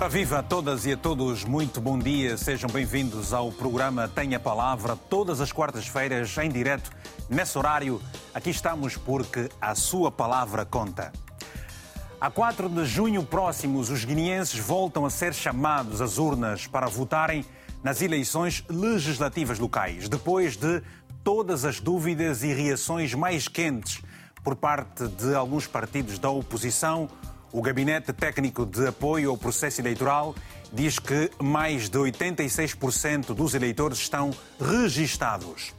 Ora viva a todas e a todos, muito bom dia, sejam bem-vindos ao programa Tenha Palavra, todas as quartas-feiras em direto, nesse horário, aqui estamos porque a sua palavra conta. A 4 de junho próximos, os guineenses voltam a ser chamados às urnas para votarem nas eleições legislativas locais, depois de todas as dúvidas e reações mais quentes por parte de alguns partidos da oposição. O Gabinete Técnico de Apoio ao Processo Eleitoral diz que mais de 86% dos eleitores estão registados.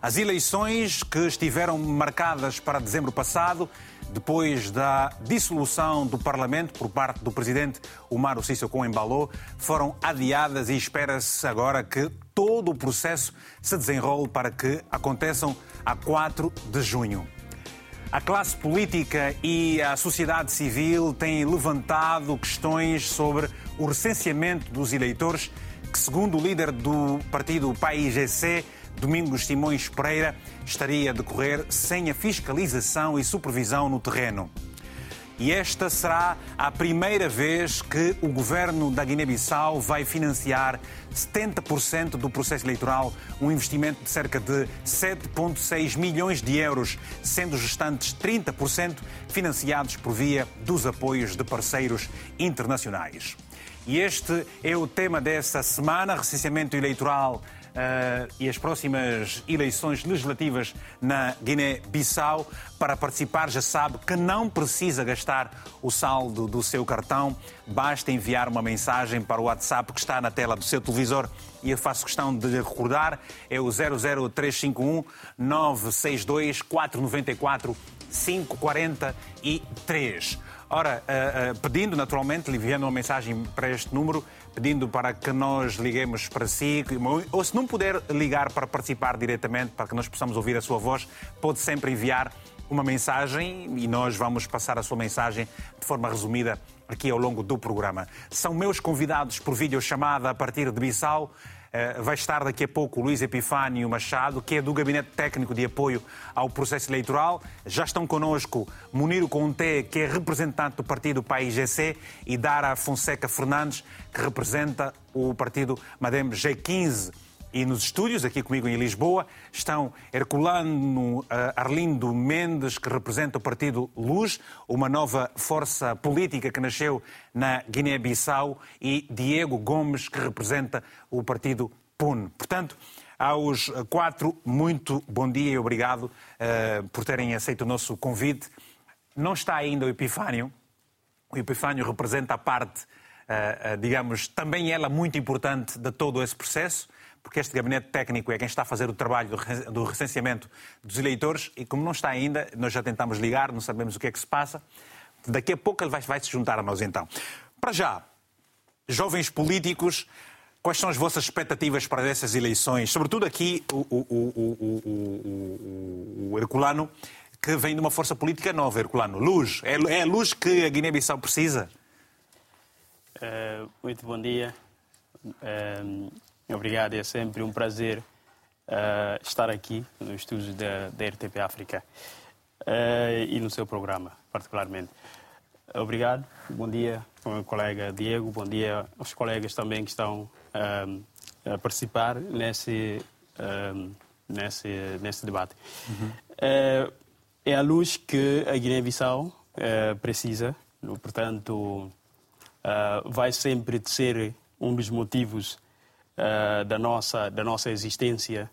As eleições que estiveram marcadas para dezembro passado, depois da dissolução do Parlamento por parte do presidente Omar Sissoco em Balô, foram adiadas e espera-se agora que todo o processo se desenrole para que aconteçam a 4 de junho. A classe política e a sociedade civil têm levantado questões sobre o recenseamento dos eleitores que, segundo o líder do partido PAIGC, Domingos Simões Pereira, estaria a decorrer sem a fiscalização e supervisão no terreno. E esta será a primeira vez que o governo da Guiné-Bissau vai financiar 70% do processo eleitoral, um investimento de cerca de 7,6 milhões de euros, sendo os restantes 30% financiados por via dos apoios de parceiros internacionais. E este é o tema desta semana, recenseamento eleitoral e as próximas eleições legislativas na Guiné-Bissau. Para participar, já sabe que não precisa gastar o saldo do seu cartão, basta enviar uma mensagem para o WhatsApp que está na tela do seu televisor e eu faço questão de recordar, é o 00351 962 494 543. Ora, pedindo naturalmente, enviando uma mensagem para este número, pedindo para que nós liguemos para si, ou se não puder ligar para participar diretamente, para que nós possamos ouvir a sua voz, pode sempre enviar uma mensagem e nós vamos passar a sua mensagem de forma resumida aqui ao longo do programa. São meus convidados por videochamada a partir de Bissau. Vai estar daqui a pouco o Luís Epifânio Machado, que é do Gabinete Técnico de Apoio ao Processo Eleitoral. Já estão connosco Muniro Conté, que é representante do partido PAIGC, e Dara Fonseca Fernandes, que representa o partido Madem G15. E nos estúdios, aqui comigo em Lisboa, estão Herculano Arlindo Mendes, que representa o Partido Luz, uma nova força política que nasceu na Guiné-Bissau, e Diego Gomes, que representa o Partido PUN. Portanto, aos quatro, muito bom dia e obrigado por terem aceito o nosso convite. Não está ainda o Epifânio. O Epifânio representa a parte, digamos, também ela muito importante de todo esse processo, porque este gabinete técnico é quem está a fazer o trabalho do recenseamento dos eleitores e como não está ainda, nós já tentámos ligar, não sabemos o que é que se passa. Daqui a pouco ele vai se juntar a nós então. Para já, jovens políticos, quais são as vossas expectativas para essas eleições? Sobretudo aqui o Herculano, que vem de uma força política nova, Herculano. Luz, é a luz que a Guiné-Bissau precisa? Muito bom dia. Obrigado, é sempre um prazer estar aqui nos estúdios da RTP África e no seu programa, particularmente. Obrigado, bom dia ao meu colega Diego, bom dia aos colegas também que estão a participar nesse debate. Uhum. É a luz que a Guiné-Bissau precisa, portanto, vai sempre ser um dos motivos da nossa existência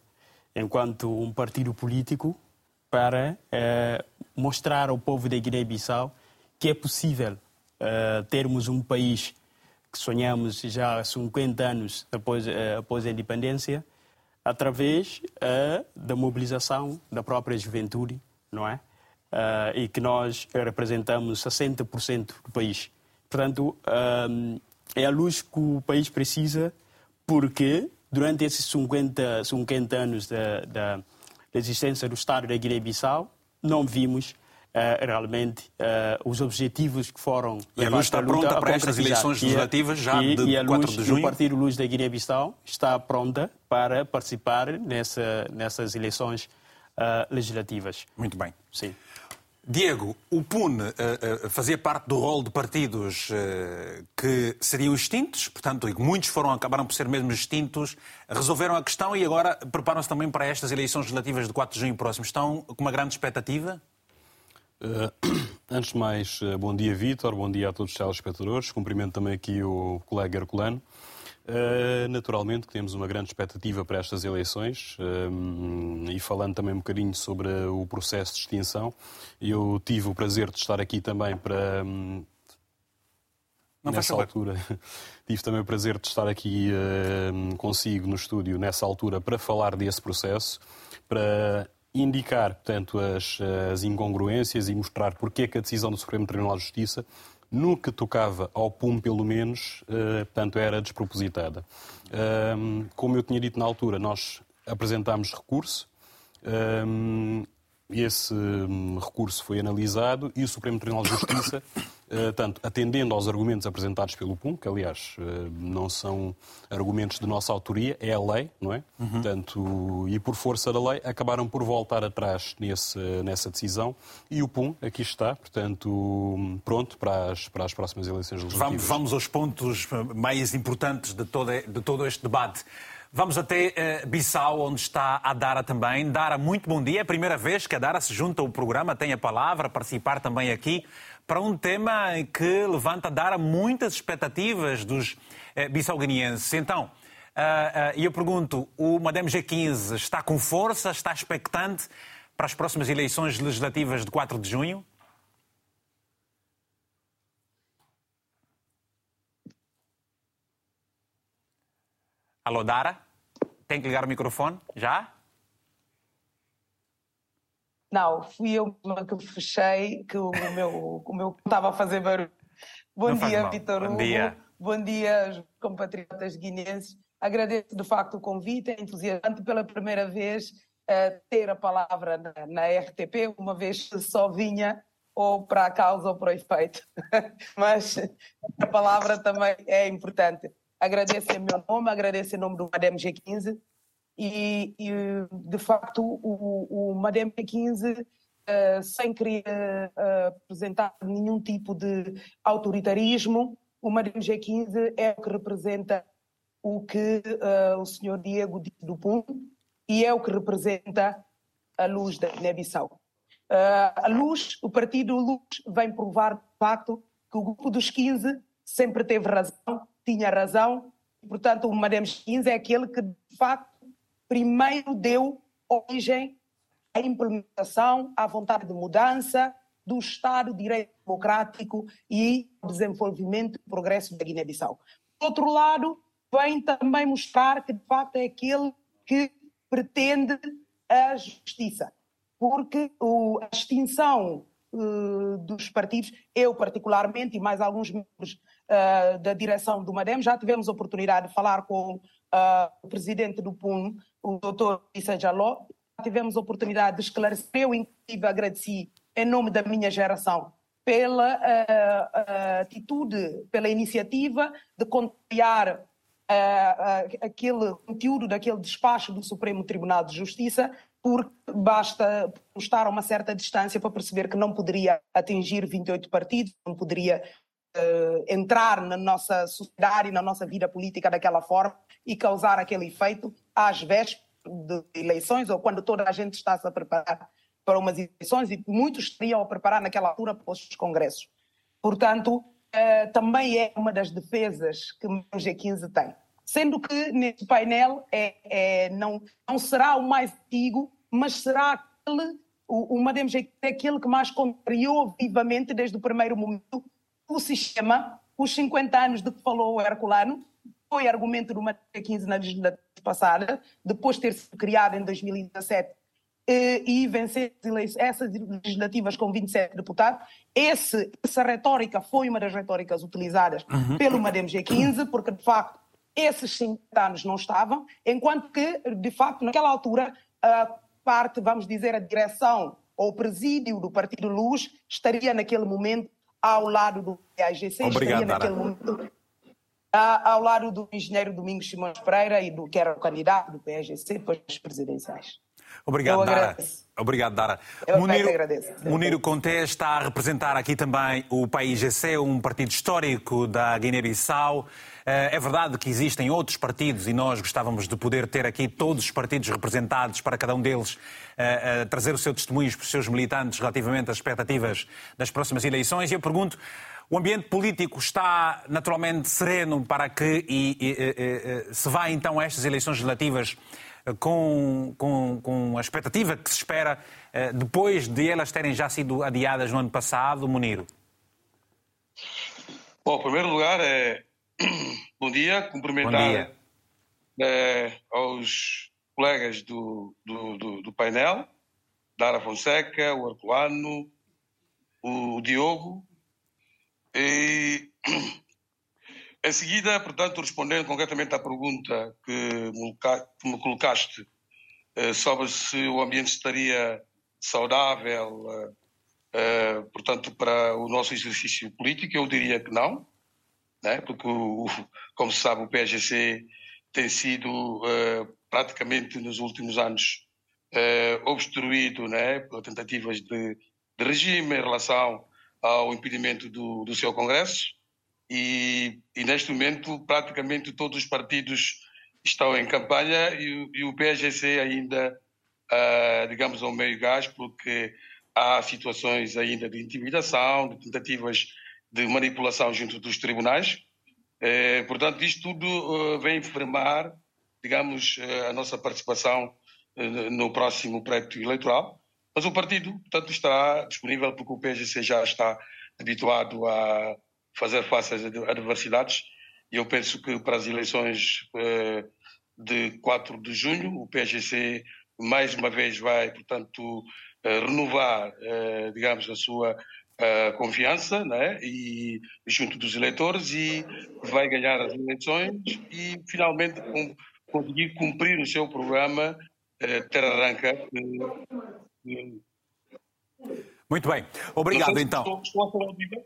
enquanto um partido político para mostrar ao povo da Guiné-Bissau que é possível termos um país que sonhamos já há 50 anos após a independência, através da mobilização da própria juventude, não é? E que nós representamos 60% do país. Portanto, é a luz que o país precisa, porque durante esses 50 anos da existência do Estado da Guiné-Bissau, não vimos realmente os objetivos que foram levados. E a luz está pronta para estas eleições legislativas já de 4 de junho? E o Partido Luz da Guiné-Bissau está pronta para participar nessas eleições legislativas. Muito bem. Sim. Diego, o PUN fazia parte do rol de partidos que seriam extintos, portanto, e que muitos acabaram por ser mesmo extintos, resolveram a questão e agora preparam-se também para estas eleições legislativas de 4 de junho próximo. Estão com uma grande expectativa? Antes de mais, bom dia, Vítor, bom dia a todos os telespectadores. Cumprimento também aqui o colega Herculano. Naturalmente que temos uma grande expectativa para estas eleições e falando também um bocadinho sobre o processo de extinção, eu tive o prazer de estar aqui também para... Nessa altura, tive também o prazer de estar aqui consigo no estúdio nessa altura para falar desse processo, para indicar, portanto, as incongruências e mostrar porque é que a decisão do Supremo Tribunal de Justiça no que tocava ao PUM, pelo menos, portanto, era despropositada. Como eu tinha dito na altura, nós apresentámos recurso, esse recurso foi analisado e o Supremo Tribunal de Justiça, tanto atendendo aos argumentos apresentados pelo PUM, que aliás não são argumentos de nossa autoria, é a lei, não é? Uhum. Portanto, e por força da lei, acabaram por voltar atrás nessa decisão e o PUM aqui está, portanto, pronto para as próximas eleições legislativas. Vamos aos pontos mais importantes de todo este debate. Vamos até Bissau, onde está a Dara também. Dara, muito bom dia. É a primeira vez que a Dara se junta ao programa, tem a palavra, participar também aqui, para um tema que levanta a Dara muitas expectativas dos bissau-guineenses. Então, eu pergunto, o Madem G15 está com força, está expectante para as próximas eleições legislativas de 4 de junho? Alô, Dara? Tem que ligar o microfone? Já? Não, fui eu que fechei, que o meu estava a fazer barulho. Bom dia, Vítor Hugo. Bom dia. Bom dia, compatriotas guineenses. Agradeço, de facto, o convite. É entusiasmante pela primeira vez ter a palavra na RTP, uma vez que só vinha ou para a causa ou para o efeito. Mas a palavra também é importante. Agradeço em meu nome, agradeço em nome do Madem G15 e de facto, o Madem G15, sem querer apresentar nenhum tipo de autoritarismo, o Madem G15 é o que representa o que o senhor Diego disse do PUN e é o que representa a Luz da Guiné-Bissau. A Luz, o Partido Luz, vem provar de facto que o grupo dos 15 sempre teve razão, tinha razão, e, portanto, o Madem G15 é aquele que, de facto, primeiro deu origem à implementação, à vontade de mudança do Estado de Direito Democrático e ao desenvolvimento e progresso da Guiné-Bissau. Por outro lado, vem também mostrar que, de facto, é aquele que pretende a justiça, porque a extinção dos partidos, eu particularmente e mais alguns membros da direção do Madem, já tivemos a oportunidade de falar com o presidente do PUN, o doutor Issa Jaló, já tivemos a oportunidade de esclarecer, eu inclusive agradeci em nome da minha geração pela atitude, pela iniciativa de contrariar aquele conteúdo daquele despacho do Supremo Tribunal de Justiça, porque basta estar a uma certa distância para perceber que não poderia atingir 28 partidos, não poderia entrar na nossa sociedade e na nossa vida política daquela forma e causar aquele efeito às vésperas de eleições ou quando toda a gente está-se a preparar para umas eleições e muitos estariam a preparar naquela altura para os congressos. Portanto, também é uma das defesas que o G15 tem. Sendo que neste painel não será o mais antigo, mas será aquele, o Madem G15 é aquele que mais contrariou vivamente desde o primeiro momento o sistema, os 50 anos de que falou o Herculano, foi argumento do Madem G15 na legislatura passada, depois de ter sido criado em 2017 e vencer essas legislativas com 27 deputados. Essa retórica foi uma das retóricas utilizadas pelo Madem G15, porque de facto esses 50 anos não estavam, enquanto que de facto naquela altura a parte, vamos dizer, a direção ou o presídio do Partido Luz estaria naquele momento ao lado do PAIGC, estaria naquele momento ao lado do engenheiro Domingos Simões Pereira, que era o candidato do PAIGC para as presidenciais. Obrigado, Dara. Obrigado, Dara. Muniro Conté está a representar aqui também o PAIGC, um partido histórico da Guiné-Bissau. É verdade que existem outros partidos e nós gostávamos de poder ter aqui todos os partidos representados, para cada um deles trazer o seu testemunho para os seus militantes relativamente às expectativas das próximas eleições. E eu pergunto, o ambiente político está naturalmente sereno para que se vá então a estas eleições legislativas com a expectativa que se espera depois de elas terem já sido adiadas no ano passado, Muniro? Bom, em primeiro lugar, bom dia, cumprimentar bom dia. Aos colegas do painel, Dara Fonseca, o Herculano, o Diogo. E, em seguida, portanto, respondendo concretamente à pergunta que me colocaste sobre se o ambiente estaria saudável, portanto, para o nosso exercício político, eu diria que não, né? Porque, como se sabe, o PAIGC tem sido praticamente nos últimos anos obstruído, né? Por tentativas de regime em relação ao impedimento do seu Congresso e neste momento praticamente todos os partidos estão em campanha e o PAIGC ainda, digamos, ao meio gás, porque há situações ainda de intimidação, de tentativas de manipulação junto dos tribunais. Portanto, isto tudo vem enfermar, digamos, a nossa participação no próximo pleito eleitoral. Mas o partido, portanto, estará disponível porque o PAIGC já está habituado a fazer face às adversidades e eu penso que para as eleições de 4 de junho o PAIGC mais uma vez vai, portanto, renovar, digamos, a sua confiança, né? E, junto dos eleitores e vai ganhar as eleições e finalmente conseguir cumprir o seu programa Terra Arranca. Muito bem, obrigado. Não sei, então. Estou a ser ouvido?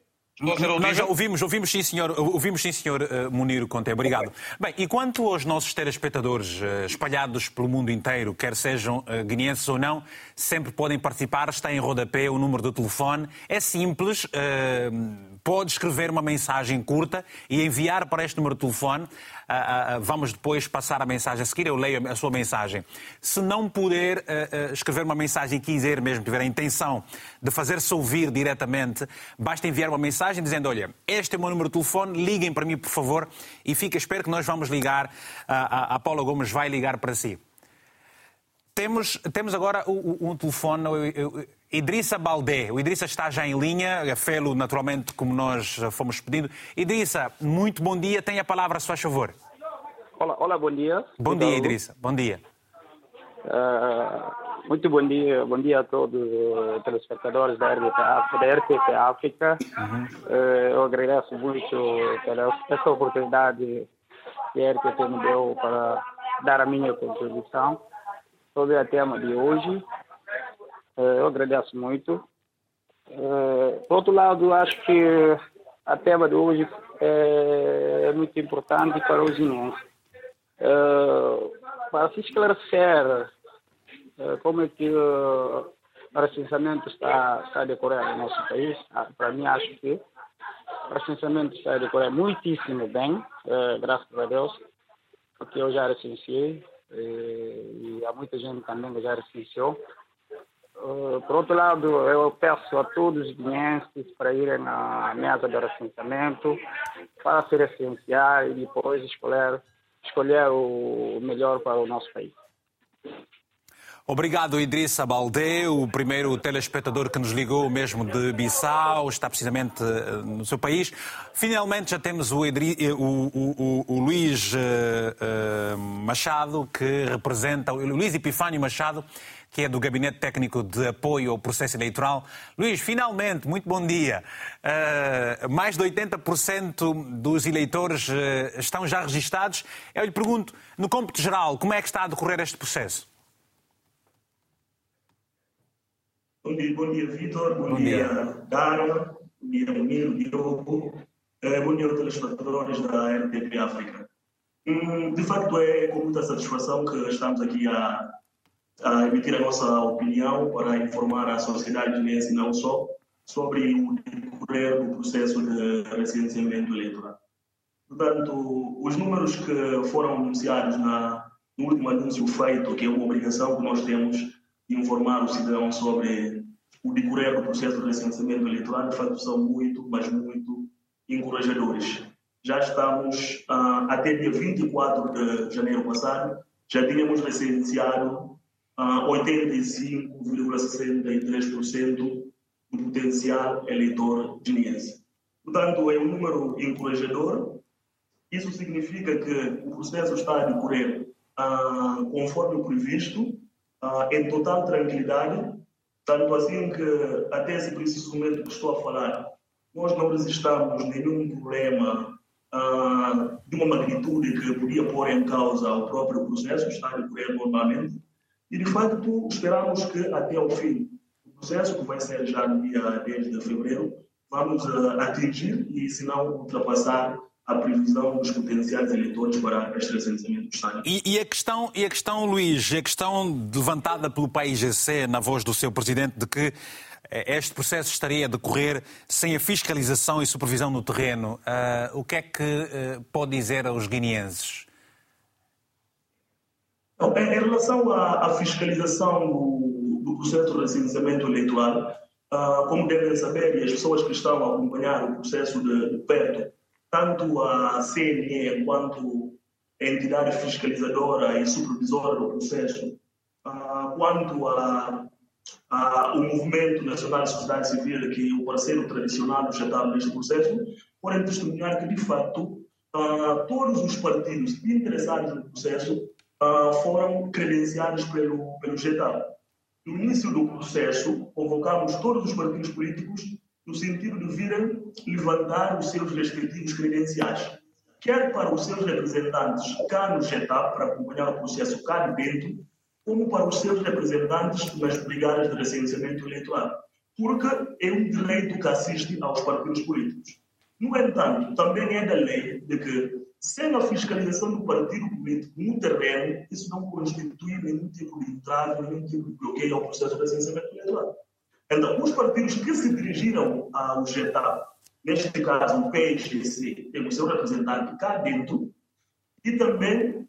Nós já ouvimos, sim senhor, Muniro Conté, obrigado. Okay. Bem, e quanto aos nossos telespectadores espalhados pelo mundo inteiro, quer sejam guineenses ou não, sempre podem participar, está em rodapé o número do telefone, é simples, pode escrever uma mensagem curta e enviar para este número de telefone, vamos depois passar a mensagem a seguir, eu leio a sua mensagem. Se não puder escrever uma mensagem e quiser mesmo, tiver a intenção de fazer-se ouvir diretamente, basta enviar uma mensagem dizendo, olha, este é o meu número de telefone, liguem para mim, por favor, e fica, espero que nós vamos ligar, a Paula Gomes vai ligar para si. Temos agora um telefone, Idrissa Baldé, o Idrissa está já em linha, fê-lo naturalmente como nós fomos pedindo. Idrissa, muito bom dia, tenha a palavra, se faz favor. Olá, bom dia. Bom dia, Idrissa, bom dia. Muito bom dia a todos os telespectadores da RTP África. Eu agradeço muito pela essa oportunidade que a RTP me deu para dar a minha contribuição sobre o tema de hoje. Eu agradeço muito. Por outro lado, acho que o tema de hoje é muito importante para os guineenses. Para se esclarecer como é que o recenseamento está a decorrer no nosso país, para mim acho que o recenseamento está a decorrer muitíssimo bem, graças a Deus, porque eu já recenseei e há muita gente também que já recenseou. Por outro lado, eu peço a todos os guineenses para irem na mesa do recenseamento, para se recensear e depois escolher o melhor para o nosso país. Obrigado, Idrissa Baldé, o primeiro telespectador que nos ligou mesmo de Bissau, está precisamente no seu país. Finalmente já temos o Luís Machado, que representa o Luís Epifânio Machado, que é do Gabinete Técnico de Apoio ao Processo Eleitoral. Luís, finalmente, muito bom dia. Mais de 80% dos eleitores estão já registados. Eu lhe pergunto, no cômputo geral, como é que está a decorrer este processo? Bom dia, Vítor. Bom dia, Dara. Bom dia, Muniro, Diogo. Bom dia aos telespectadores da RTP África. De facto, é com muita satisfação que estamos aqui a a emitir a nossa opinião para informar a sociedade guinense não só sobre o decorrer do processo de recenseamento eleitoral. Portanto, os números que foram anunciados no último anúncio feito, que é uma obrigação que nós temos de informar o cidadão sobre o decorrer do processo de recenseamento eleitoral, de fato são muito, mas muito encorajadores. Já estamos, até dia 24 de janeiro passado, já tínhamos recenseado 85,63% do potencial eleitor guineense. Portanto, é um número encorajador. Isso significa que o processo está a decorrer conforme previsto, em total tranquilidade, tanto assim que, até esse preciso momento que estou a falar, nós não registramos nenhum problema de uma magnitude que podia pôr em causa o próprio processo, está a decorrer normalmente, e de facto esperamos que até ao fim do processo, que vai ser já no dia 10 de fevereiro, vamos atingir e, se não, ultrapassar a previsão dos potenciais eleitores para este recenseamento do Estado. E a questão, Luís, a questão levantada pelo PAIGC na voz do seu presidente de que este processo estaria a decorrer sem a fiscalização e supervisão no terreno, o que é que pode dizer aos guineenses? Não, em relação à fiscalização do processo de recenseamento eleitoral, como devem saber, e as pessoas que estão a acompanhar o processo de perto, tanto a CNE quanto a entidade fiscalizadora e supervisora do processo, quanto o Movimento Nacional de Sociedade Civil, que é o parceiro tradicional do GTAP neste processo, podem testemunhar que, de facto, todos os partidos interessados no processo foram credenciados pelo GTAP. No início do processo, convocámos todos os partidos políticos no sentido de virem levantar os seus respectivos credenciais, quer para os seus representantes cá no GTAP, para acompanhar o processo cá dentro, como para os seus representantes nas brigadas de recenseamento eleitoral, porque é um direito que assiste aos partidos políticos. No entanto, também é da lei de que, sem a fiscalização do partido político no terreno, isso não constitui nenhum tipo de entrave, nenhum tipo de bloqueio ao processo de recenseamento eleitoral. Então, os partidos que se dirigiram ao GTAP, neste caso o PAIGC, tem o seu representante cá dentro, e também,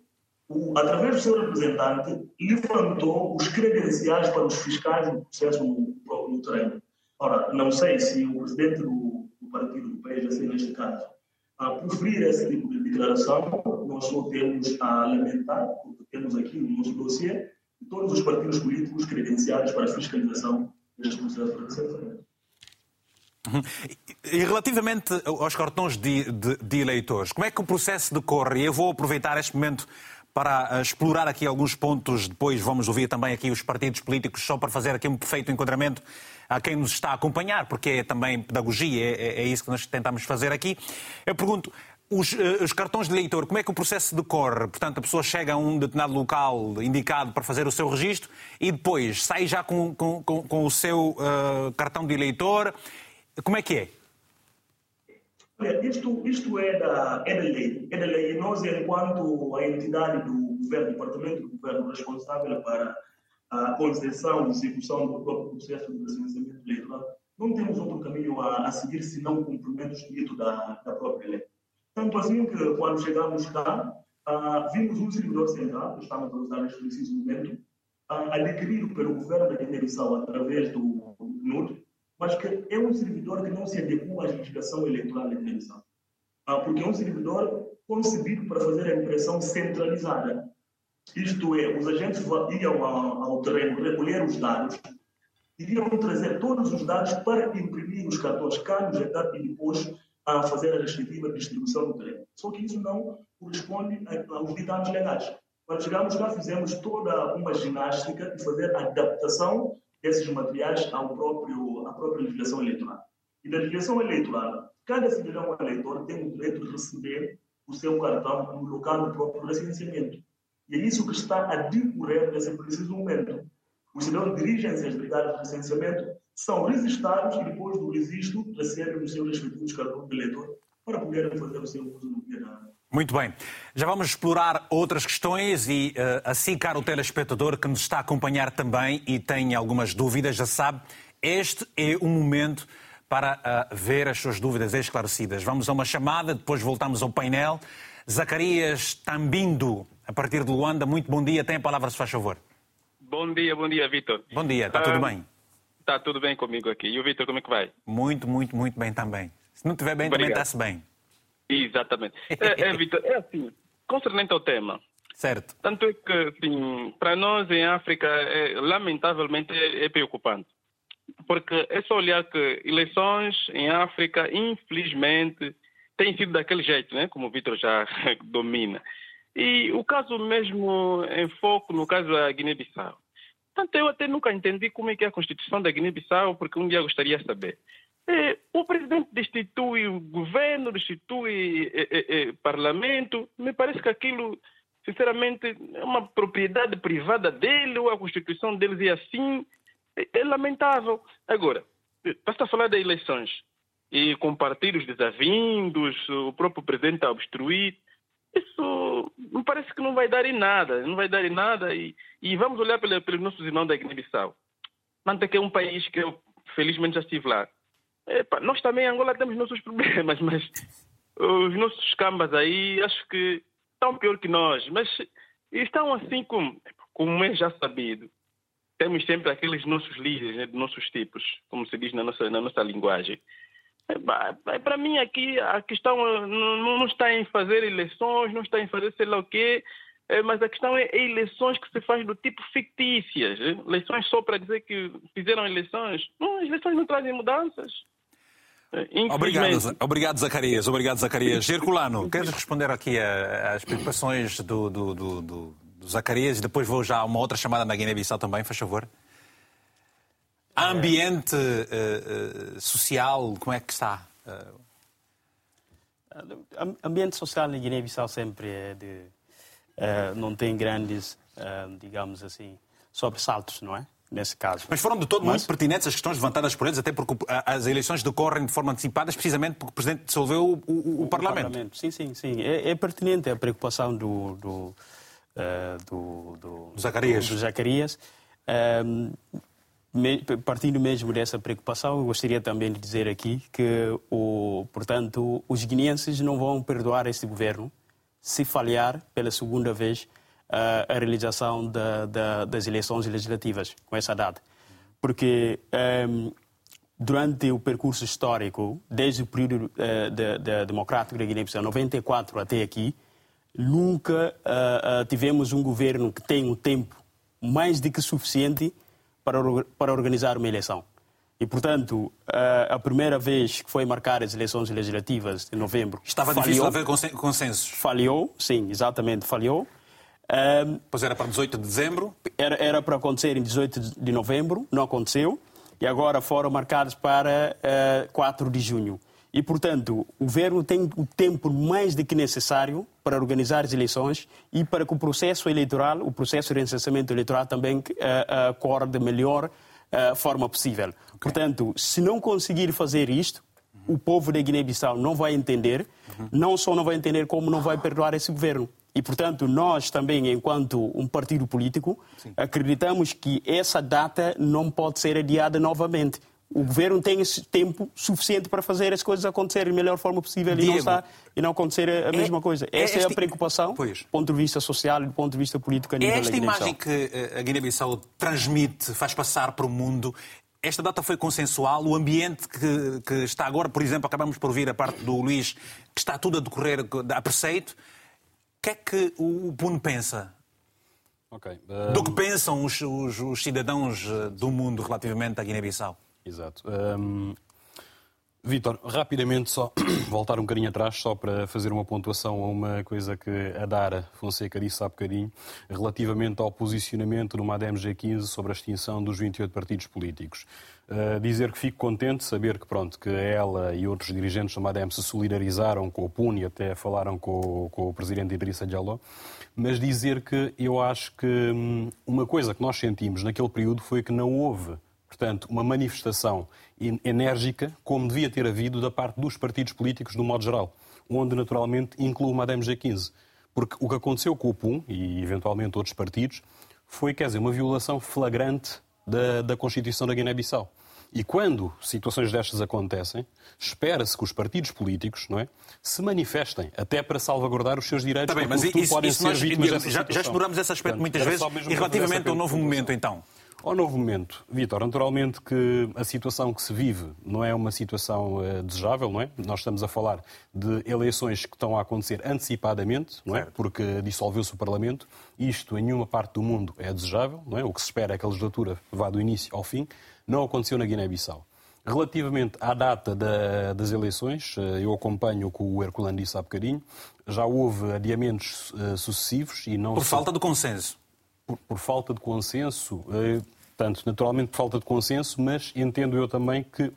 através do seu representante, levantou os credenciais para os fiscais no processo no terreno. Ora, não sei se o presidente do partido do PAIGC, neste caso, preferir esse tipo de declaração. Nós só temos a lamentar, porque temos aqui no nosso dossiê todos os partidos políticos credenciados para a fiscalização. E relativamente aos cartões de eleitores, como é que o processo decorre? E eu vou aproveitar este momento para explorar aqui alguns pontos, depois vamos ouvir também aqui os partidos políticos, só para fazer aqui um perfeito enquadramento a quem nos está a acompanhar, porque é também pedagogia, é isso que nós tentamos fazer aqui. Eu pergunto, os cartões de eleitor, como é que o processo decorre? Portanto, a pessoa chega a um determinado local indicado para fazer o seu registro e depois sai já com o seu cartão de eleitor. Como é que é? Olha, isto é da lei. E nós, enquanto a entidade do governo, departamento do governo responsável para a concessão e execução do próprio processo de recenseamento eleitoral, não temos outro caminho a seguir senão o cumprimento estrito da própria lei. Tanto assim que, quando chegámos cá, vimos um servidor central, que estamos a usar neste preciso momento, adquirido pelo governo da Guiné-Bissau através do MNUD, mas que é um servidor que não se adequa à legislação eleitoral da Guiné-Bissau. Porque é um servidor concebido para fazer a impressão centralizada. Isto é, os agentes iam ao terreno recolher os dados, iriam trazer todos os dados para imprimir os cartões cá no GTAP e depois a fazer a restritiva distribuição do terreno. Só que isso não corresponde aos ditados legais. Quando chegámos lá, fizemos toda uma ginástica de fazer a adaptação desses materiais à própria legislação eleitoral. E na legislação eleitoral, cada cidadão eleitor tem o direito de receber o seu cartão no local do próprio recenseamento. E é isso que está a decorrer nesse preciso momento. Os cidadãos dirigem-se às brigadas de recenseamento, são registados e depois do registro recebem os seus respectivos cartões de eleitor para poderem fazer o seu uso no dia Muito bem. Já vamos explorar outras questões e, assim, caro o telespectador que nos está a acompanhar também e tem algumas dúvidas, já sabe, este é o momento para ver as suas dúvidas esclarecidas. Vamos a uma chamada, depois voltamos ao painel. Zacarias Tambindo, a partir de Luanda. Muito bom dia. Tem a palavra, se faz favor. Bom dia, Vítor. Bom dia. Está tudo bem? Está tudo bem comigo aqui. E o Vítor, como é que vai? Muito, muito, muito bem também. Se não estiver bem, obrigado. Também está-se bem. Exatamente. Vítor, é assim, concernente ao tema. Certo. Tanto é que, assim, para nós em África, lamentavelmente, é preocupante. Porque é só olhar que eleições em África, infelizmente, têm sido daquele jeito, né? Como o Vítor já domina. E o caso mesmo em foco, no caso da Guiné-Bissau. Tanto eu até nunca entendi como é que é a Constituição da Guiné-Bissau, porque um dia eu gostaria de saber. O presidente destitui o governo, destitui o parlamento. Me parece que aquilo, sinceramente, é uma propriedade privada dele, ou a Constituição deles é assim. É lamentável. Agora, basta falar das eleições, e com partidos desavindos, o próprio presidente a obstruir. Isso me parece que não vai dar em nada, não vai dar em nada. E vamos olhar pelos nossos irmãos da Guiné-Bissau. Manta, que é um país que eu, felizmente, já estive lá. Epa, nós também em Angola temos nossos problemas, mas os nossos cambas aí acho que estão pior que nós. Mas estão assim como é já sabido. Temos sempre aqueles nossos líderes, né, de nossos tipos, como se diz na nossa linguagem. Para mim aqui a questão não está em fazer eleições, não está em fazer sei lá o quê, mas a questão é eleições que se faz do tipo fictícias, né? Eleições só para dizer que fizeram eleições. Não, as eleições não trazem mudanças. Obrigado, Zacarias. Herculano, queres responder aqui às preocupações do Zacarias, e depois vou já a uma outra chamada na Guiné-Bissau também, faz favor. Ambiente social, como é que está? Ambiente social na Guiné-Bissau sempre é de... não tem grandes, digamos assim, sobressaltos, não é? Nesse caso. Mas foram de todo muito pertinentes as questões levantadas por eles, até porque as eleições decorrem de forma antecipada, precisamente porque o Presidente dissolveu o Parlamento. Sim. É pertinente a preocupação do Zacarias. Partindo mesmo dessa preocupação, eu gostaria também de dizer aqui que, portanto, os guineenses não vão perdoar este governo se falhar pela segunda vez a realização das eleições legislativas com essa data. Porque durante o percurso histórico, desde o período democrático da Guiné-Bissau, 94 até aqui, nunca tivemos um governo que tenha um tempo mais do que suficiente para organizar uma eleição. E, portanto, a primeira vez que foi marcar as eleições legislativas de novembro... Estava difícil haver consensos. Falhou, sim, exatamente, falhou. Pois era para 18 de dezembro? Era para acontecer em 18 de novembro, não aconteceu. E agora foram marcados para 4 de junho. E, portanto, o governo tem o tempo mais do que necessário para organizar as eleições e para que o processo eleitoral, o processo de recenseamento eleitoral também corra da melhor forma possível. Okay. Portanto, se não conseguir fazer isto, o povo da Guiné-Bissau não vai entender, não só não vai entender como não vai perdoar esse governo. E, portanto, nós também, enquanto um partido político, sim, acreditamos que essa data não pode ser adiada novamente. O governo tem esse tempo suficiente para fazer as coisas acontecerem da melhor forma possível, Diego, e não acontecer a mesma coisa. Essa é a preocupação, pois, do ponto de vista social e do ponto de vista político a nível da Guiné-Bissau. Esta imagem que a Guiné-Bissau transmite, faz passar para o mundo, esta data foi consensual, o ambiente que está agora, por exemplo, acabamos por ouvir a parte do Luís, que está tudo a decorrer a preceito. O que é que o PUN pensa? Okay, do que pensam os cidadãos do mundo relativamente à Guiné-Bissau? Exato. Vítor, rapidamente só voltar um bocadinho atrás, só para fazer uma pontuação a uma coisa que a Dara Fonseca disse há bocadinho, relativamente ao posicionamento do Madem G15 sobre a extinção dos 28 partidos políticos. Dizer que fico contente, saber que, pronto, que ela e outros dirigentes do Madem se solidarizaram com o PUN e até falaram com o presidente Idrissa Baldé, mas dizer que eu acho que uma coisa que nós sentimos naquele período foi que não houve, portanto, uma manifestação enérgica, como devia ter havido da parte dos partidos políticos, de um modo geral. onde naturalmente incluo Madem G15. Porque o que aconteceu com o PUN e eventualmente outros partidos foi, quer dizer, uma violação flagrante da Constituição da Guiné-Bissau. E quando situações destas acontecem, espera-se que os partidos políticos, não é, se manifestem até para salvaguardar os seus direitos. Tá bem, mas isso, podem isso ser nós, digamos, já exploramos esse aspecto. Portanto, muitas vezes e relativamente ao novo momento, então. Ao novo momento, Vítor, naturalmente que a situação que se vive não é uma situação desejável, não é? Nós estamos a falar de eleições que estão a acontecer antecipadamente, não é? Porque dissolveu-se o Parlamento. Isto em nenhuma parte do mundo é desejável, não é? O que se espera é que a legislatura vá do início ao fim. Não aconteceu na Guiné-Bissau. Relativamente à data das eleições, eu acompanho o que o Herculano disse há bocadinho, já houve adiamentos sucessivos e não... Por falta de consenso. Por falta de consenso, portanto, naturalmente por falta de consenso, mas entendo eu também que...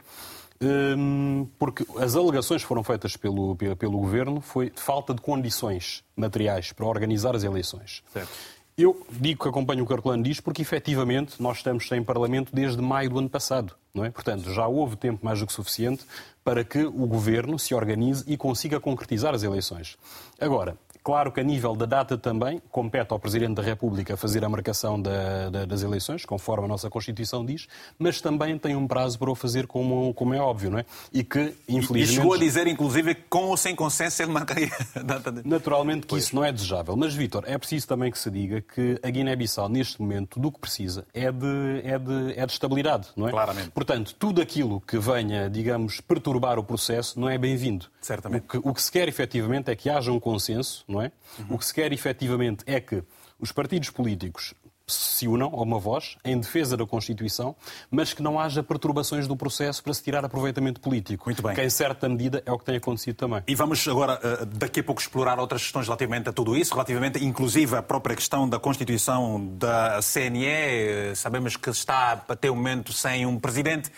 Porque as alegações que foram feitas pelo Governo foi falta de condições materiais para organizar as eleições. Certo. Eu digo que acompanho o que o Herculano diz porque, efetivamente, nós estamos sem Parlamento desde maio do ano passado. Não é? Portanto, já houve tempo mais do que suficiente para que o Governo se organize e consiga concretizar as eleições. Agora, claro que a nível da data também, compete ao Presidente da República fazer a marcação das eleições, conforme a nossa Constituição diz, mas também tem um prazo para o fazer, como é óbvio, não é? E que, infelizmente... E chegou a dizer, inclusive, que com ou sem consenso ele marcaria a data de... Naturalmente que isso não é desejável. Mas, Vítor, é preciso também que se diga que a Guiné-Bissau, neste momento, do que precisa é de estabilidade, não é? Claramente. Portanto, tudo aquilo que venha, digamos, perturbar o processo não é bem-vindo. Certamente. O que se quer, efetivamente, é que haja um consenso, não é? Uhum. O que se quer, efetivamente, é que os partidos políticos se unam a uma voz em defesa da Constituição, mas que não haja perturbações do processo para se tirar aproveitamento político. Muito bem. Que, em certa medida, é o que tem acontecido também. E vamos agora, daqui a pouco, explorar outras questões relativamente a tudo isso, relativamente, inclusive, à própria questão da Constituição da CNE. Sabemos que está, até o momento, sem um presidente.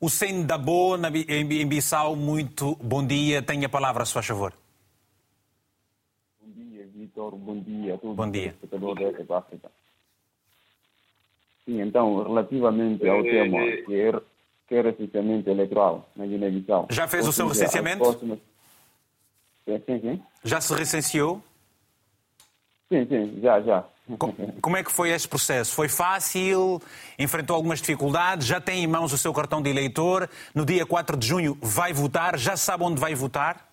O Asana da Boa, em Bissau, muito bom dia. Tenha a palavra, se faz favor. Bom dia, Vítor. Bom dia a todos os espectadores da RTP África. Sim, então, relativamente ao tema que é recenseamento eleitoral na Guiné-Bissau... Já fez o seu recenseamento? Sim. Já se recenseou? Sim, já. Como é que foi este processo? Foi fácil? Enfrentou algumas dificuldades? Já tem em mãos o seu cartão de eleitor? No dia 4 de junho vai votar? Já sabe onde vai votar?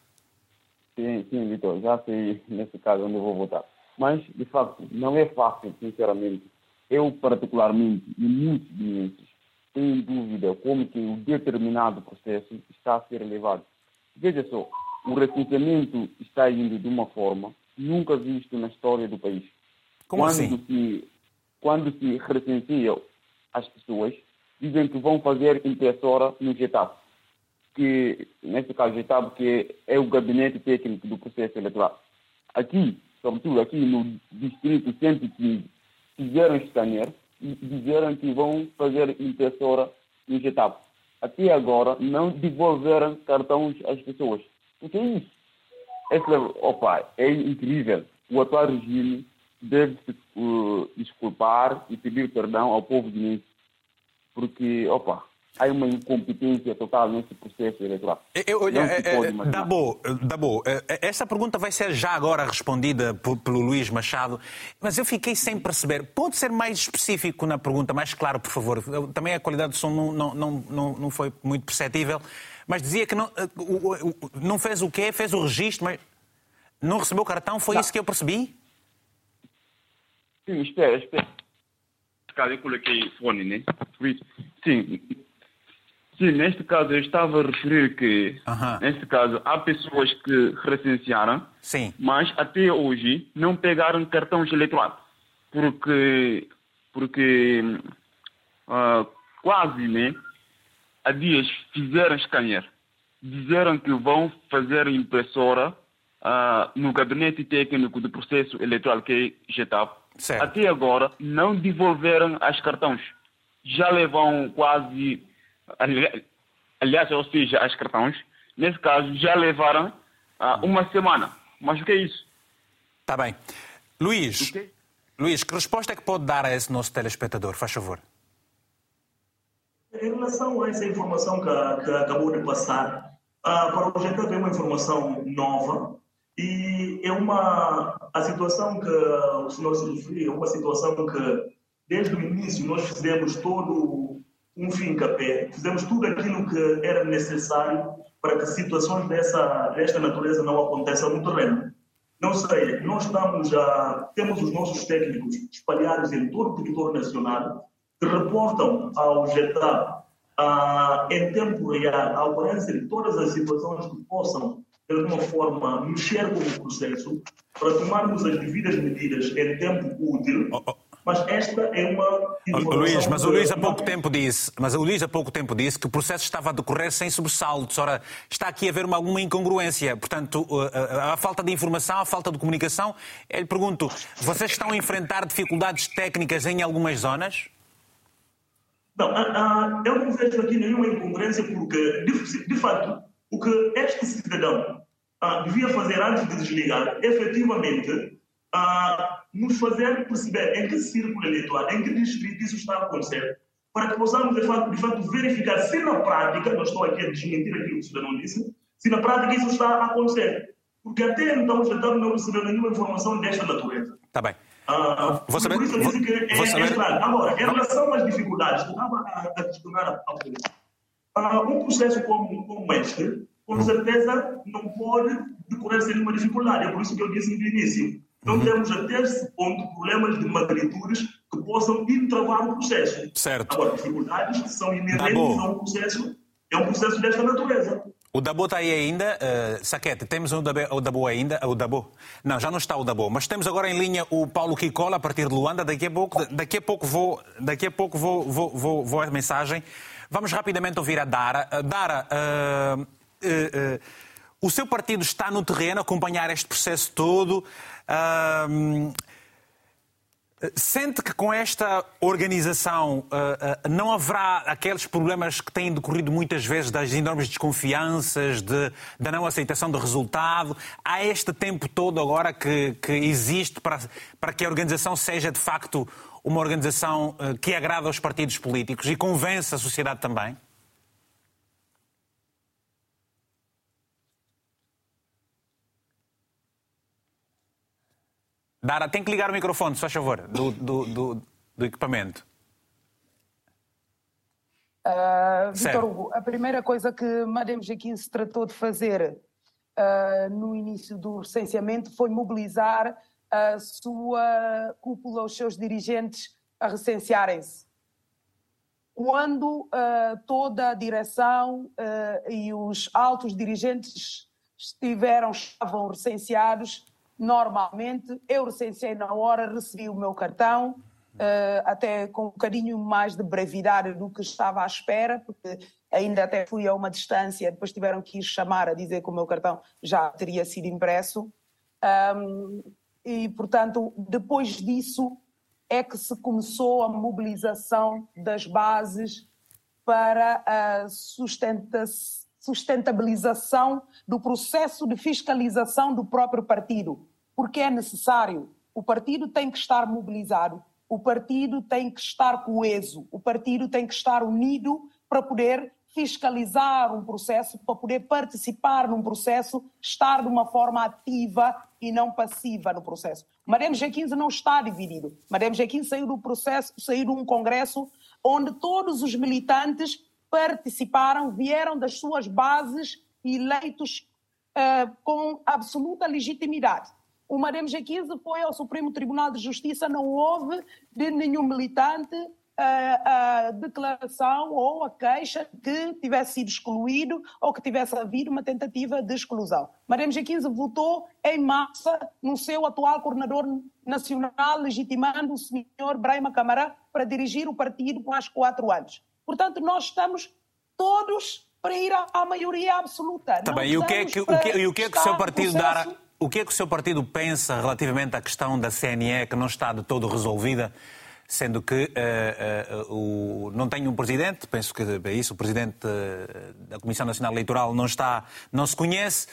Sim, Vitor, já sei nesse caso onde eu vou votar. Mas, de facto, não é fácil, sinceramente. Eu, particularmente, e muitos clientes, tenho dúvida como que um determinado processo está a ser levado. Veja só, o recenseamento está indo de uma forma nunca vista na história do país. Como assim? Quando se recenseia as pessoas, dizem que vão fazer impressora no GTAP, que, neste caso, GTAP, que é o gabinete técnico do processo eleitoral. Aqui, sobretudo aqui no distrito 115, fizeram escanear e disseram que vão fazer impressora no GTAP. Até agora, não devolveram cartões às pessoas. O que é isso? É incrível. O atual regime deve-se desculpar e pedir perdão ao povo guinense, porque, há uma incompetência total nesse processo eleitoral. Dabo, essa pergunta vai ser já agora respondida pelo Luís Machado, mas eu fiquei sem perceber. Pode ser mais específico na pergunta, mais claro, por favor? Também a qualidade do som não foi muito perceptível, mas dizia que não fez o quê? Fez o registro, mas não recebeu o cartão? Foi isso que eu percebi? Sim, espera. Cara, eu coloquei fone, né? Por isso, sim. Sim, neste caso eu estava a referir que, neste caso, há pessoas que recensearam, sim, mas até hoje não pegaram cartões eleitorais, porque quase, né, há dias fizeram escanear, disseram que vão fazer impressora no gabinete técnico do processo eleitoral, que é GTAP. Certo. Até agora não devolveram as cartões. Já levam quase... Aliás, ou seja, as cartões, nesse caso, já levaram uma semana. Mas o que é isso? Está bem. Luís, que resposta é que pode dar a esse nosso telespectador? Faz favor. Em relação a essa informação que acabou de passar, Para o GTAP é uma informação nova e é a situação que o senhor se referiu, uma situação que desde o início nós fizemos todo um fincapé, fizemos tudo aquilo que era necessário para que situações desta natureza não aconteçam no terreno. Não sei, nós temos os nossos técnicos espalhados em todo o território nacional que reportam ao GTAP em tempo real a ocorrência de todas as situações que possam, de alguma forma, mexer com o processo para tomarmos as devidas medidas em tempo útil. Mas esta é uma Luís, mas o Luís há pouco tempo disse, que o processo estava a decorrer sem sobressaltos. Ora, está aqui a haver alguma incongruência. Portanto, a falta de informação, a falta de comunicação. Eu lhe pergunto, vocês estão a enfrentar dificuldades técnicas em algumas zonas? Não, eu não vejo aqui nenhuma incongruência porque, de facto, o que este cidadão devia fazer antes de desligar, efetivamente, nos fazer perceber em que círculo eleitoral, em que distrito isso está a acontecer, para que possamos, de facto, verificar se na prática, não estou aqui a desmentir aquilo que o cidadão disse, se na prática isso está a acontecer. Porque até então o cidadão não recebeu nenhuma informação desta natureza. Está bem. Por isso eu disse que é claro. Agora, em relação às dificuldades, eu estava a questionar a política. Um processo como este, com certeza, não pode decorrer sem nenhuma dificuldade. É por isso que eu disse no início. Não temos até esse ponto problemas de magnitudes que possam entravar o processo. Certo. Agora, dificuldades que são inerentes a um processo, é um processo desta natureza. O Dabo está aí ainda, Saquete, temos o Dabo ainda, o Dabo, não, já não está o Dabo, mas temos agora em linha o Paulo Kicola a partir de Luanda, daqui a pouco vou à mensagem, vamos rapidamente ouvir a Dara. Dara, o seu partido está no terreno a acompanhar este processo todo, sente que com esta organização não haverá aqueles problemas que têm decorrido muitas vezes das enormes desconfianças, da não aceitação do resultado? Há este tempo todo agora que existe para que a organização seja de facto uma organização que agrada aos partidos políticos e convença a sociedade também? Dara, tem que ligar o microfone, se faz favor, do equipamento. Vítor Hugo, a primeira coisa que Madem G15 tratou de fazer no início do recenseamento foi mobilizar a sua cúpula, os seus dirigentes a recensearem-se. Quando toda a direção e os altos dirigentes estavam recenseados, normalmente, eu recenseei na hora, recebi o meu cartão, até com um bocadinho mais de brevidade do que estava à espera, porque ainda até fui a uma distância, depois tiveram que ir chamar a dizer que o meu cartão já teria sido impresso. E, portanto, depois disso é que se começou a mobilização das bases para a sustentabilização do processo de fiscalização do próprio partido, porque é necessário. O partido tem que estar mobilizado, o partido tem que estar coeso, o partido tem que estar unido para poder fiscalizar um processo, para poder participar num processo, estar de uma forma ativa e não passiva no processo. Madem G15 não está dividido. Madem G15 saiu de um congresso onde todos os militantes participaram, vieram das suas bases eleitos com absoluta legitimidade. O Madem G15 foi ao Supremo Tribunal de Justiça, não houve de nenhum militante a declaração ou a queixa que tivesse sido excluído ou que tivesse havido uma tentativa de exclusão. Madem G15 votou em massa no seu atual coordenador nacional, legitimando o senhor Braima Camarã para dirigir o partido por mais 4 anos. Portanto, nós estamos todos para ir à maioria absoluta. Tá bem. E o que é que o seu partido pensa relativamente à questão da CNE, que não está de todo resolvida, sendo que não tem um presidente, penso que é isso, o presidente da Comissão Nacional Eleitoral não se conhece.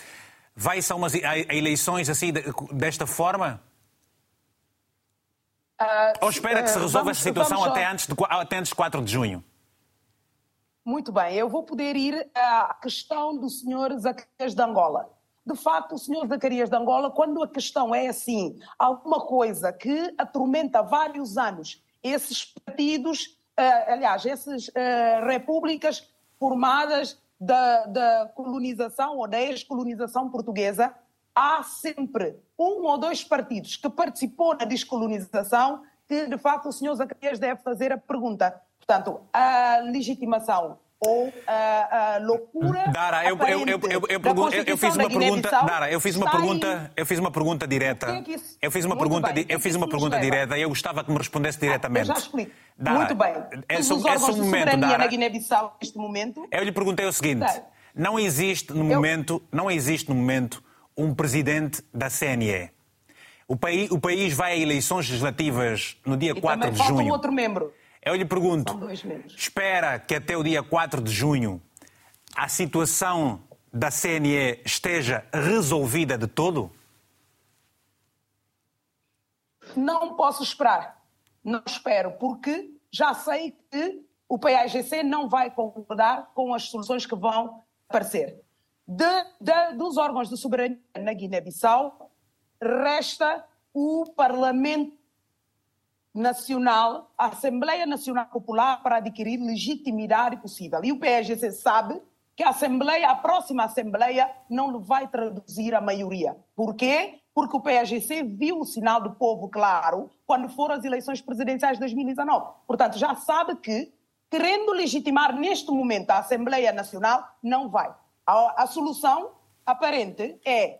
Vai-se a eleições assim, desta forma? Ou espera que se resolva essa situação até antes de 4 de junho? Muito bem, eu vou poder ir à questão do senhor Zacarias de Angola. De facto, o senhor Zacarias de Angola, quando a questão é assim, alguma coisa que atormenta há vários anos esses partidos, aliás, essas repúblicas formadas da colonização ou da ex-colonização portuguesa, há sempre um ou dois partidos que participou na descolonização que, de facto, o senhor Zacarias deve fazer a pergunta. Portanto, a legitimação ou a loucura. Dara, eu fiz uma pergunta direta. Eu fiz uma pergunta direta e eu gostava que me respondesse diretamente. Eu já explico. Dara, muito bem. Neste momento. Eu lhe perguntei o seguinte: não existe no momento um presidente da CNE. O país vai a eleições legislativas no dia 4 de junho. Outro membro. Eu lhe pergunto, espera que até o dia 4 de junho a situação da CNE esteja resolvida de todo? Não posso esperar. Não espero, porque já sei que o PAIGC não vai concordar com as soluções que vão aparecer. Dos órgãos de soberania na Guiné-Bissau, resta o Parlamento Nacional, a Assembleia Nacional Popular, para adquirir legitimidade possível. E o PAIGC sabe que a próxima Assembleia não vai traduzir a maioria. Por quê? Porque o PAIGC viu o sinal do povo claro quando foram as eleições presidenciais de 2019. Portanto, já sabe que, querendo legitimar neste momento a Assembleia Nacional, não vai. A solução aparente é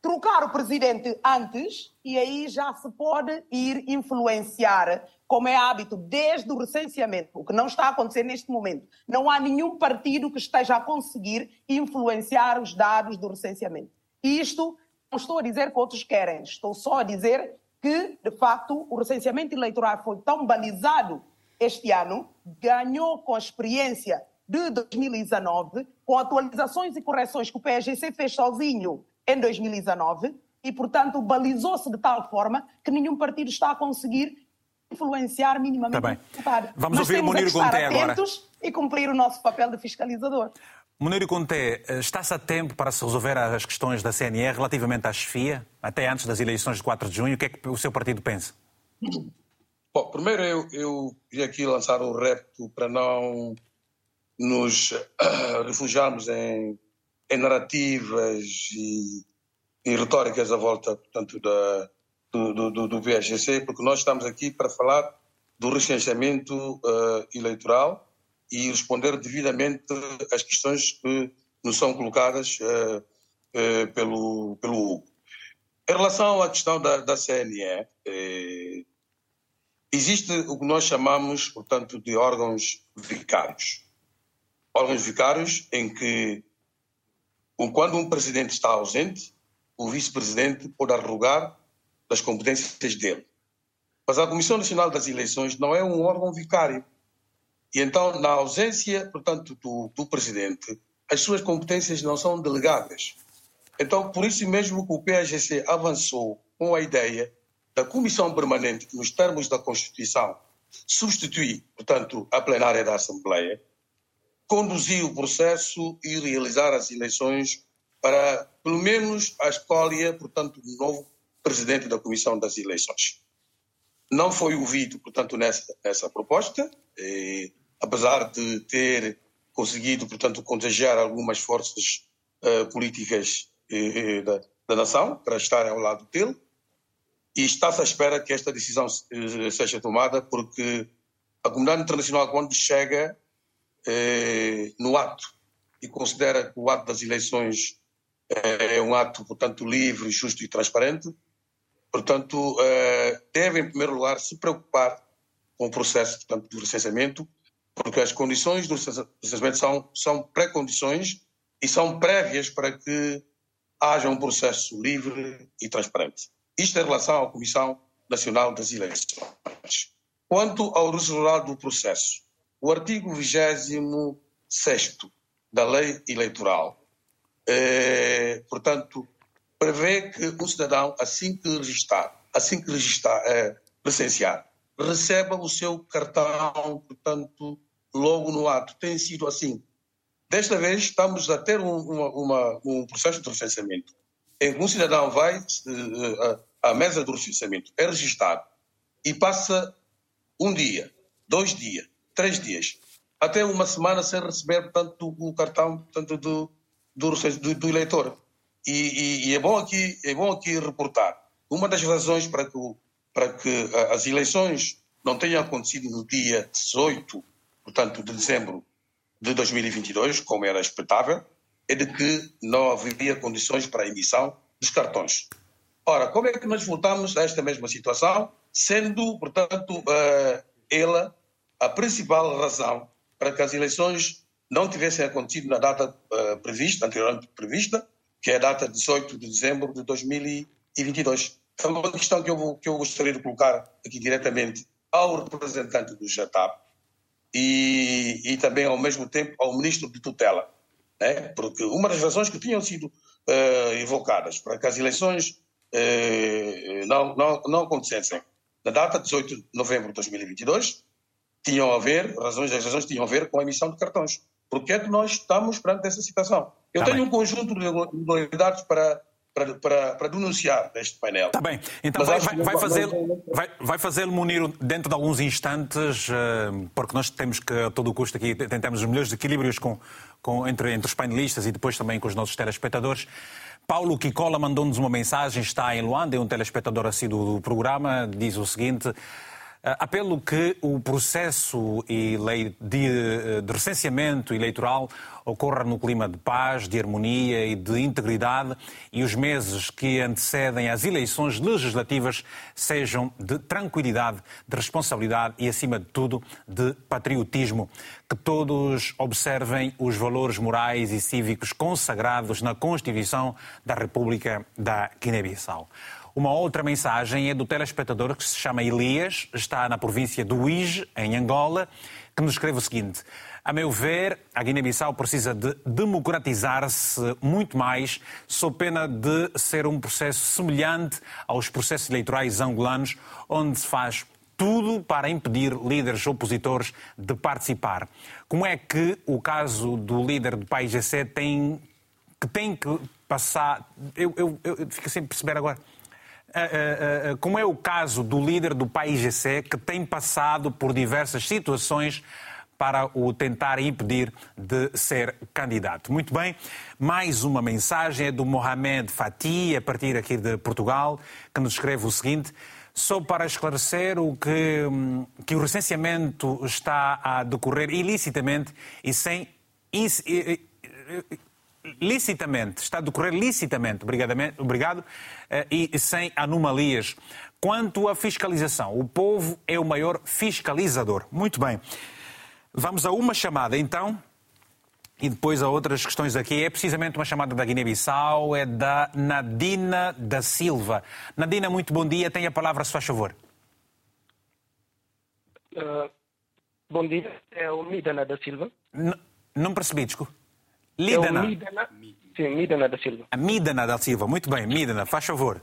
trocar o presidente antes, e aí já se pode ir influenciar, como é hábito, desde o recenseamento, o que não está a acontecer neste momento. Não há nenhum partido que esteja a conseguir influenciar os dados do recenseamento. E isto não estou a dizer que outros querem, estou só a dizer que, de facto, o recenseamento eleitoral foi tão balizado este ano, ganhou com a experiência de 2019, com atualizações e correções que o PAIGC fez sozinho em 2019 e, portanto, balizou-se de tal forma que nenhum partido está a conseguir influenciar minimamente. Tá bem. Vamos ouvir o Muniro Conté agora. E cumprir o nosso papel de fiscalizador. Muniro Conté, está-se a tempo para se resolver as questões da CNE relativamente à chefia, até antes das eleições de 4 de junho? O que é que o seu partido pensa? Bom, primeiro eu queria aqui lançar um repto para não nos refugiarmos em narrativas e em retóricas à volta, portanto, do PAIGC, porque nós estamos aqui para falar do recenseamento eleitoral e responder devidamente às questões que nos são colocadas pelo Hugo. Em relação à questão da CNE, existe o que nós chamamos, portanto, de órgãos vicários. Órgãos vicários em que, quando um presidente está ausente, o vice-presidente pode arrogar das competências dele. Mas a Comissão Nacional das Eleições não é um órgão vicário. E então, na ausência, portanto, do presidente, as suas competências não são delegadas. Então, por isso mesmo que o PAIGC avançou com a ideia da Comissão Permanente, que nos termos da Constituição substitui, portanto, a plenária da Assembleia, conduzir o processo e realizar as eleições para, pelo menos, a escolha, portanto, do novo presidente da Comissão das Eleições. Não foi ouvido, portanto, nessa proposta, e, apesar de ter conseguido, portanto, contagiar algumas forças políticas da nação para estarem ao lado dele, e está-se à espera que esta decisão seja tomada, porque a comunidade internacional, quando chega no ato e considera que o ato das eleições é um ato, portanto, livre, justo e transparente, portanto, deve, em primeiro lugar, se preocupar com o processo, portanto, do recenseamento, porque as condições do recenseamento são pré-condições e são prévias para que haja um processo livre e transparente. Isto em relação à Comissão Nacional das Eleições. Quanto ao resultado do processo, o artigo 26º da Lei Eleitoral, portanto, prevê que o cidadão, assim que recensear, receba o seu cartão, portanto, logo no ato. Tem sido assim. Desta vez estamos a ter um processo de recenseamento, em que um cidadão vai à mesa do recenseamento, é registado e passa um dia, 2 dias, 3 dias, até uma semana sem receber, portanto, o cartão, portanto, do eleitor. E é bom aqui reportar. Uma das razões para que as eleições não tenham acontecido no dia 18, portanto, de dezembro de 2022, como era expectável, é de que não haveria condições para a emissão dos cartões. Ora, como é que nós voltamos a esta mesma situação, sendo, portanto, ela a principal razão para que as eleições não tivessem acontecido na data prevista, anteriormente prevista, que é a data 18 de dezembro de 2022. É uma questão que eu gostaria de colocar aqui diretamente ao representante do GTAP e também, ao mesmo tempo, ao ministro de tutela, né? Porque uma das razões que tinham sido evocadas para que as eleições não acontecessem na data 18 de novembro de 2022 as razões tinham a ver com a emissão de cartões. Porque é que nós estamos perante essa situação? Eu tenho um conjunto de modalidades para denunciar deste painel. Está bem. Então vai fazê-lo, Muniro, dentro de alguns instantes, porque nós temos que, a todo custo, aqui tentamos os melhores equilíbrios entre os painelistas e depois também com os nossos telespectadores. Paulo Kicola mandou-nos uma mensagem, está em Luanda, é um telespectador assíduo do programa, diz o seguinte... Apelo que o processo de recenseamento eleitoral ocorra no clima de paz, de harmonia e de integridade e os meses que antecedem às eleições legislativas sejam de tranquilidade, de responsabilidade e, acima de tudo, de patriotismo. Que todos observem os valores morais e cívicos consagrados na Constituição da República da Guiné-Bissau. Uma outra mensagem é do telespectador que se chama Elias, está na província do Uige, em Angola, que nos escreve o seguinte: a meu ver, a Guiné-Bissau precisa de democratizar-se muito mais, sob pena de ser um processo semelhante aos processos eleitorais angolanos, onde se faz tudo para impedir líderes opositores de participar. Como é que o caso do líder do PAIGC tem que passar... Eu fico sem perceber agora... Como é o caso do líder do PAIGC, que tem passado por diversas situações para o tentar impedir de ser candidato. Muito bem, mais uma mensagem é do Mohamed Fati, a partir aqui de Portugal, que nos escreve o seguinte: só para esclarecer que o recenseamento está a decorrer ilicitamente e sem... licitamente, está a decorrer licitamente, obrigado, e sem anomalias. Quanto à fiscalização, o povo é o maior fiscalizador. Muito bem, vamos a uma chamada então, e depois a outras questões aqui. É precisamente uma chamada da Guiné-Bissau, é da Nadina da Silva. Nadina, muito bom dia, tenha a palavra, se faz favor. Bom dia, é o Mídana da Silva. Não percebi, desculpa. Lídana. Sim, Mídana da Silva. A Mídana da Silva, muito bem. Mídana, faz favor.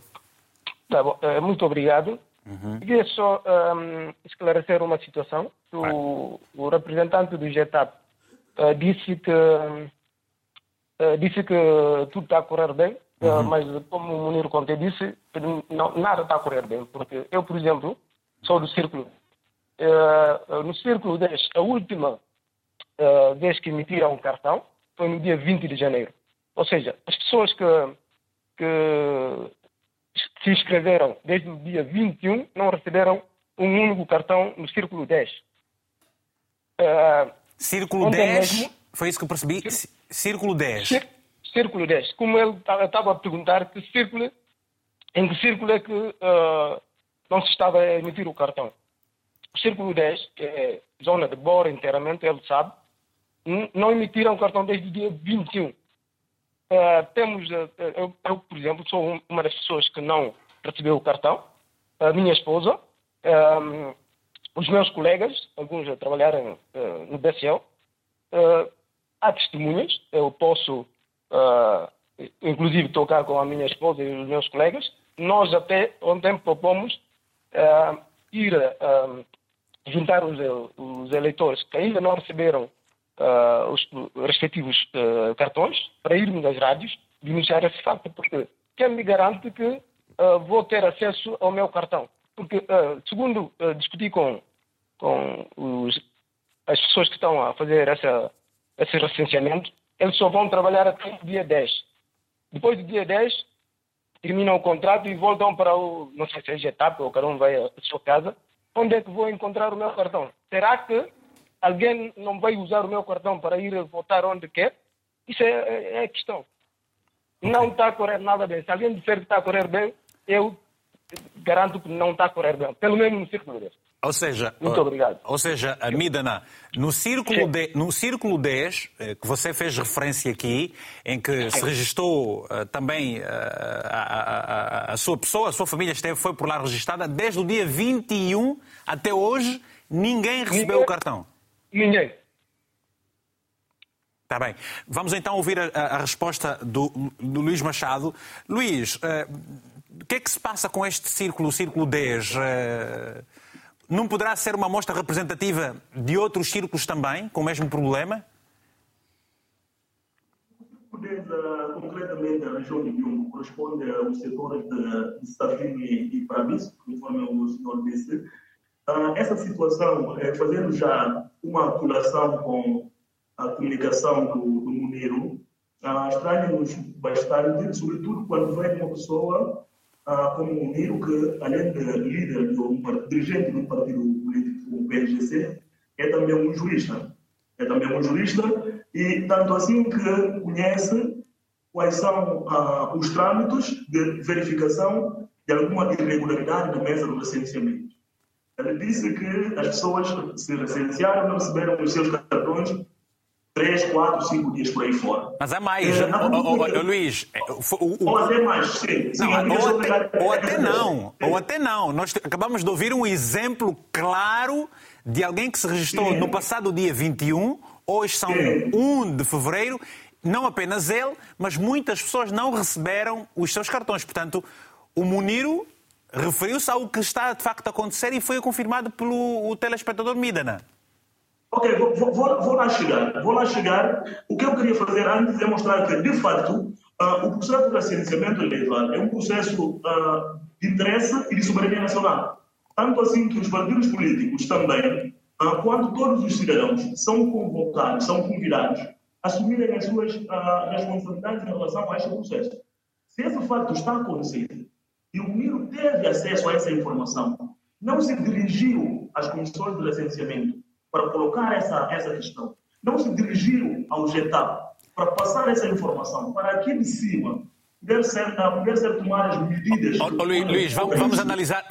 Tá bom, muito obrigado. Queria só esclarecer uma situação. O representante do GTAP disse que tudo está a correr bem, mas como o Muniro Conté disse, não, nada está a correr bem. Porque eu, por exemplo, sou do Círculo. No Círculo 10, a última vez que me tiram um cartão, foi no dia 20 de janeiro. Ou seja, as pessoas que se inscreveram desde o dia 21 não receberam um único cartão no Círculo 10. Círculo 10? Mesmo... Foi isso que eu percebi? Círculo 10. Círculo 10. Como ele estava a perguntar, em que círculo é que não se estava a emitir o cartão? O Círculo 10, que é zona de Bora inteiramente, ele sabe, não emitiram cartão desde o dia 21. Eu, por exemplo, sou uma das pessoas que não recebeu o cartão. A minha esposa, os meus colegas, alguns a trabalharem no BCL. Há testemunhas. Eu posso, inclusive, tocar com a minha esposa e os meus colegas. Nós até ontem propomos ir juntar os eleitores que ainda não receberam os respectivos cartões para irmos às rádios denunciar esse facto, porque quem me garante que vou ter acesso ao meu cartão? Porque, segundo discuti com as pessoas que estão a fazer esse recenseamento, eles só vão trabalhar até o dia 10. Depois do dia 10, terminam o contrato e voltam para o, não sei se é GTAP ou cada um vai à sua casa. Onde é que vou encontrar o meu cartão? Será que alguém não vai usar o meu cartão para ir votar onde quer? Isso é a questão. Não está a correr nada bem. Se alguém disser que está a correr bem, eu garanto que não está a correr bem. Pelo menos no círculo desse. Ou seja, muito obrigado. Ou seja, a Mídana, no círculo 10, que você fez referência aqui, em que se registou também a sua pessoa, a sua família foi por lá registada, desde o dia 21 até hoje, ninguém recebeu o cartão? Ninguém. Está bem. Vamos então ouvir a resposta do Luís Machado. Luís, o que é que se passa com este círculo, o círculo 10? Não poderá ser uma amostra representativa de outros círculos também, com o mesmo problema? O círculo concretamente, a região de Biombo, corresponde aos setores de Safini e Prabiso, conforme o senhor disse. Essa situação, fazendo já uma articulação com a comunicação do Muniro, estranha-nos bastante, sobretudo quando vem uma pessoa como o Muniro, que além de líder, dirigente de um partido político, o PAIGC, é também um jurista, e tanto assim que conhece quais são os trâmites de verificação de alguma irregularidade da mesa do recenseamento. Ele disse que as pessoas se recensearam, não receberam os seus cartões 3, 4, 5 dias por aí fora. Mas há mais, Luís. Ou até mais, sim. Ou até não. Nós acabamos de ouvir um exemplo claro de alguém que se registrou no passado dia 21, hoje são 1 de fevereiro, não apenas ele, mas muitas pessoas não receberam os seus cartões. Portanto, o Muniro referiu-se ao que está de facto a acontecer e foi confirmado pelo telespectador Mídana. Ok, vou lá chegar. O que eu queria fazer antes é mostrar que, de facto, o processo de recenseamento eleitoral é um processo de interesse e de soberania nacional. Tanto assim que os partidos políticos também, quanto todos os cidadãos, são convocados, são convidados a assumirem as suas responsabilidades em relação a este processo. Se esse facto está acontecendo e o Muniro teve acesso a essa informação, não se dirigiu às comissões de recenseamento para colocar essa questão, não se dirigiram ao GTAP para passar essa informação, para aqui de cima poder ser tomar as medidas... Luís, vamos analisar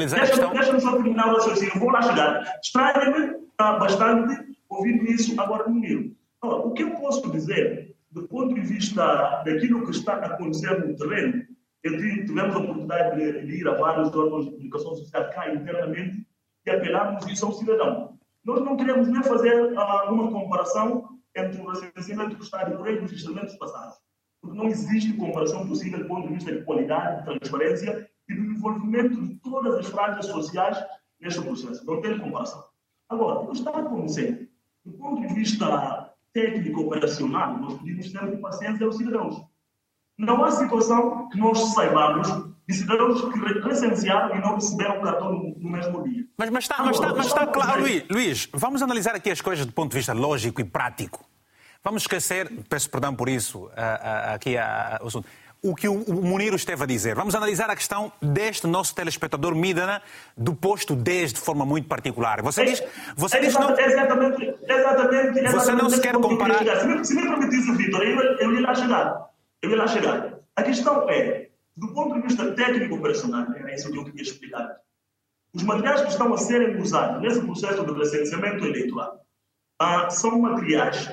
a questão... Deixa-me só terminar o raciocínio, vou lá chegar. Estranha-me bastante ouvindo isso agora no Muniro. O que eu posso dizer, do ponto de vista daquilo que está acontecendo no terreno, tivemos a oportunidade de ir a vários órgãos de comunicação social cá internamente, e apelarmos isso ao cidadão. Nós não queremos nem fazer uma comparação entre o recenseamento que está de correr e os instrumentos passados, porque não existe comparação possível do ponto de vista de qualidade, de transparência e do envolvimento de todas as franjas sociais neste processo. Não tem comparação. Agora, o que está acontecendo, do ponto de vista técnico-operacional, nós pedimos sempre paciência aos cidadãos. Não há situação que nós saibamos de cidadãos que recensearam e não receberam o cartão no mesmo dia. Mas está claro, Luís, vamos analisar aqui as coisas do ponto de vista lógico e prático. Vamos esquecer, peço perdão por isso, aqui o assunto, o que o Muniro esteve a dizer. Vamos analisar a questão deste nosso telespectador Mídana do posto 10 de forma muito particular. Você diz, exatamente. Você não se quer comparar... Se me permitisse, Vitor, eu ia lá chegar. A questão é, do ponto de vista técnico-operacional, é isso que eu queria explicar. Os materiais que estão a serem usados nesse processo de recenseamento eleitoral são materiais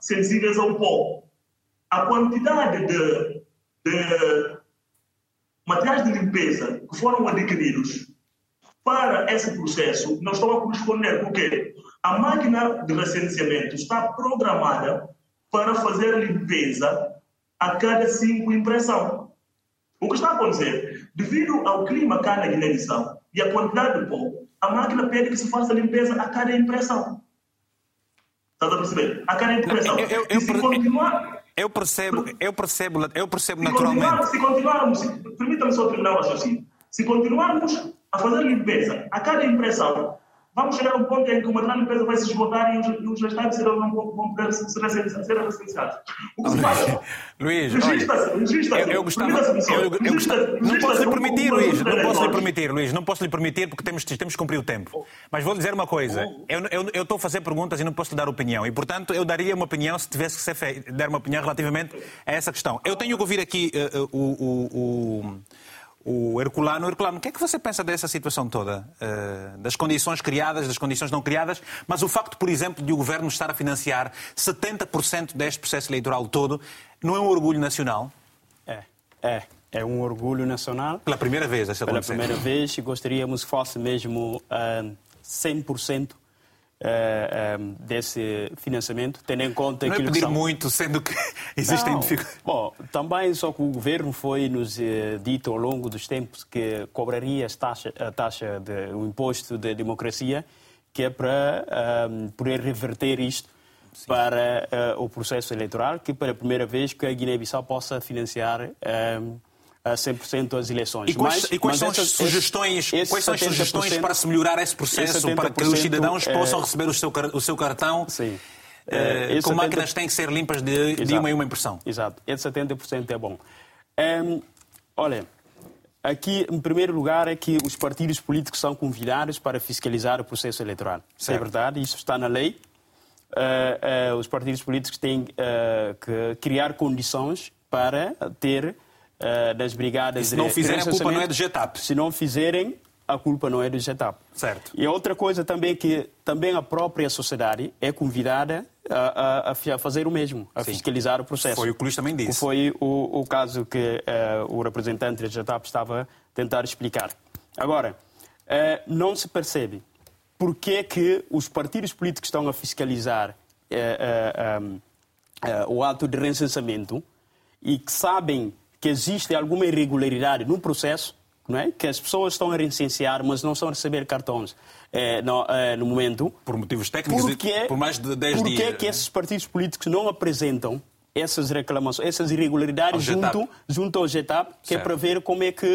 sensíveis ao pó. A quantidade de materiais de limpeza que foram adquiridos para esse processo não estão a corresponder, porque a máquina de recenseamento está programada para fazer limpeza a cada 5 impressão. O que está a acontecer, devido ao clima cá na Guiné-Bissau, E a quantidade de pó, a máquina pede que se faça limpeza a cada impressão. Estás a perceber? A cada impressão. E se continuar... Eu percebo naturalmente. Se continuarmos, permita-me só terminar o raciocínio. Se continuarmos a fazer limpeza a cada impressão, vamos chegar a um ponto em que o material de limpeza vai se esgotar e os restantes não vão poder ser residenciados. O que se faz? Luís, não posso lhe permitir, porque temos que cumprir o tempo. Mas vou lhe dizer uma coisa. Eu estou a fazer perguntas e não posso lhe dar opinião. E, portanto, eu daria uma opinião se tivesse que ser feito, dar uma opinião relativamente a essa questão. Eu tenho que ouvir aqui o Herculano. Herculano, o que é que você pensa dessa situação toda? Das condições criadas, das condições não criadas, mas o facto, por exemplo, de o Governo estar a financiar 70% deste processo eleitoral todo, não é um orgulho nacional? É um orgulho nacional. Pela primeira vez, isso aconteceu. Pela primeira vez, gostaríamos que fosse mesmo 100%. Desse financiamento, tendo em conta que... Não é pedir muito, sendo que existem dificuldades. Bom, também só que o governo foi nos dito ao longo dos tempos que cobraria o imposto de democracia, que é para poder reverter isto. Sim. Para o processo eleitoral, que pela primeira vez que a Guiné-Bissau possa financiar a 100% as eleições. Quais são as sugestões para se melhorar esse processo, para que os cidadãos possam receber o seu cartão? Sim. Com máquinas têm que ser limpas de uma impressão. Exato. Esse 70% é bom. Olha, aqui, em primeiro lugar, é que os partidos políticos são convidados para fiscalizar o processo eleitoral. Isso é verdade, isso está na lei. Os partidos políticos têm que criar condições para ter... das brigadas... E se não fizerem, a culpa não é do GTAP. Se não fizerem, a culpa não é do GTAP. Certo. E outra coisa também que também a própria sociedade é convidada a fazer o mesmo, a Sim. fiscalizar o processo. Foi o que o Luís também disse. Foi o caso que o representante da GTAP estava a tentar explicar. Agora, não se percebe porque que os partidos políticos estão a fiscalizar o ato de recenseamento e que sabem que existe alguma irregularidade no processo, não é? Que as pessoas estão a recensear, mas não estão a receber cartões no momento. Por motivos técnicos, por mais de 10 dias. Porque é que esses partidos políticos não apresentam essas reclamações, essas irregularidades junto ao GTAP, que certo. É para ver como é que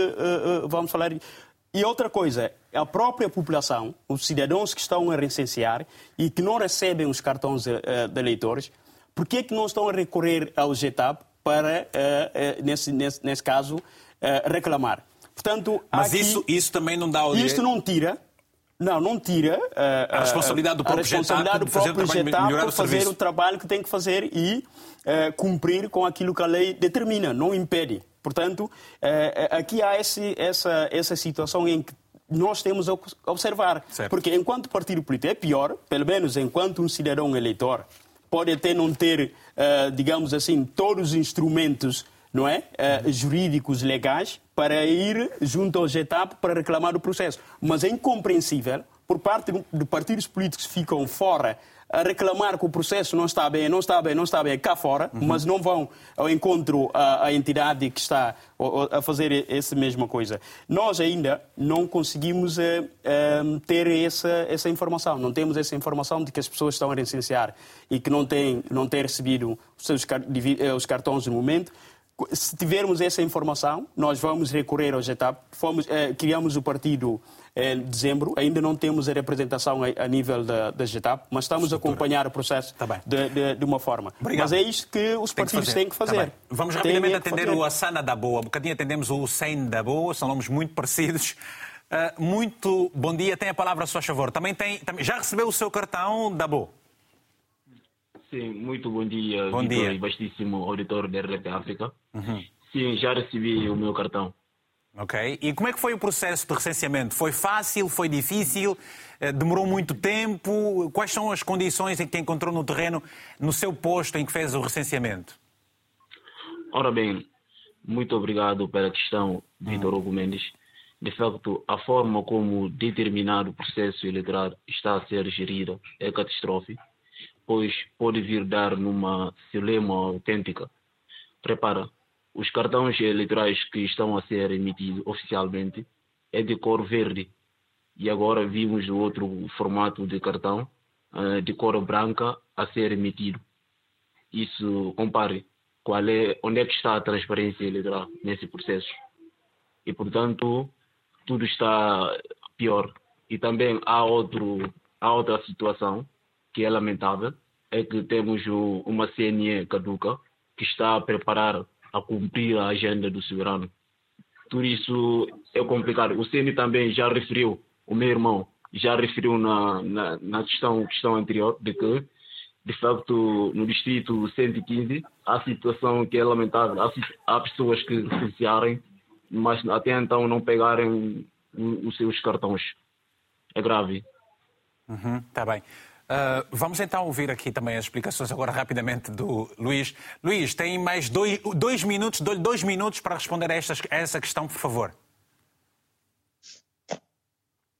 vamos falar. E outra coisa, a própria população, os cidadãos que estão a recensear e que não recebem os cartões de eleitores, por que é que não estão a recorrer ao GTAP para, nesse caso, reclamar? Portanto, mas aqui, isso também não dá ao direito? Isto não tira a responsabilidade do próprio GTAP para fazer o trabalho que tem que fazer e cumprir com aquilo que a lei determina, não impede. Portanto, aqui há essa situação em que nós temos a observar. Certo. Porque enquanto partido político é pior, pelo menos enquanto um cidadão eleitor, pode até não ter, digamos assim, todos os instrumentos, não é? Jurídicos, legais, para ir junto ao GTAP para reclamar do processo. Mas é incompreensível, por parte de partidos políticos que ficam fora a reclamar que o processo não está bem cá fora, mas não vão ao encontro à entidade que está a fazer essa mesma coisa. Nós ainda não conseguimos ter essa informação, não temos essa informação de que as pessoas estão a recensear e que não têm recebido os cartões no momento. Se tivermos essa informação, nós vamos recorrer ao GTAP. Criamos o partido em dezembro, ainda não temos a representação a nível da GTAP, mas estamos a acompanhar o processo de uma forma. Obrigado. Mas é isto que os partidos têm que fazer. Vamos rapidamente atender o Asana da Boa. Um bocadinho atendemos o Sen da Boa, são nomes muito parecidos. Muito bom dia, tem a palavra a sua favor. Já recebeu o seu cartão da Boa? Sim, muito bom dia, Vitor, e vastíssimo auditor da RTP África. Sim, já recebi o meu cartão. Ok. E como é que foi o processo de recenseamento? Foi fácil? Foi difícil? Demorou muito tempo? Quais são as condições em que encontrou no terreno, no seu posto em que fez o recenseamento? Ora bem, muito obrigado pela questão, Vitor Hugo Mendes. De facto, a forma como determinado processo eleitoral está a ser gerido é catastrófica, pois pode vir dar numa celeuma autêntica. Repara, os cartões eleitorais que estão a ser emitidos oficialmente é de cor verde, e agora vimos o outro formato de cartão de cor branca a ser emitido. Isso, compare, onde é que está a transparência eleitoral nesse processo? E, portanto, tudo está pior. E também há outra situação que é lamentável, é que temos uma CNE caduca que está a preparar a cumprir a agenda do soberano. Tudo isso é complicado. O CNE também já referiu, o meu irmão já referiu na questão anterior, de que, de facto, no distrito 115, há situação que é lamentável. Há pessoas que licenciarem, mas até então não pegarem os seus cartões. É grave. Está bem. Vamos então ouvir aqui também as explicações agora rapidamente do Luís. Luís, tem mais dois minutos para responder a essa questão, por favor.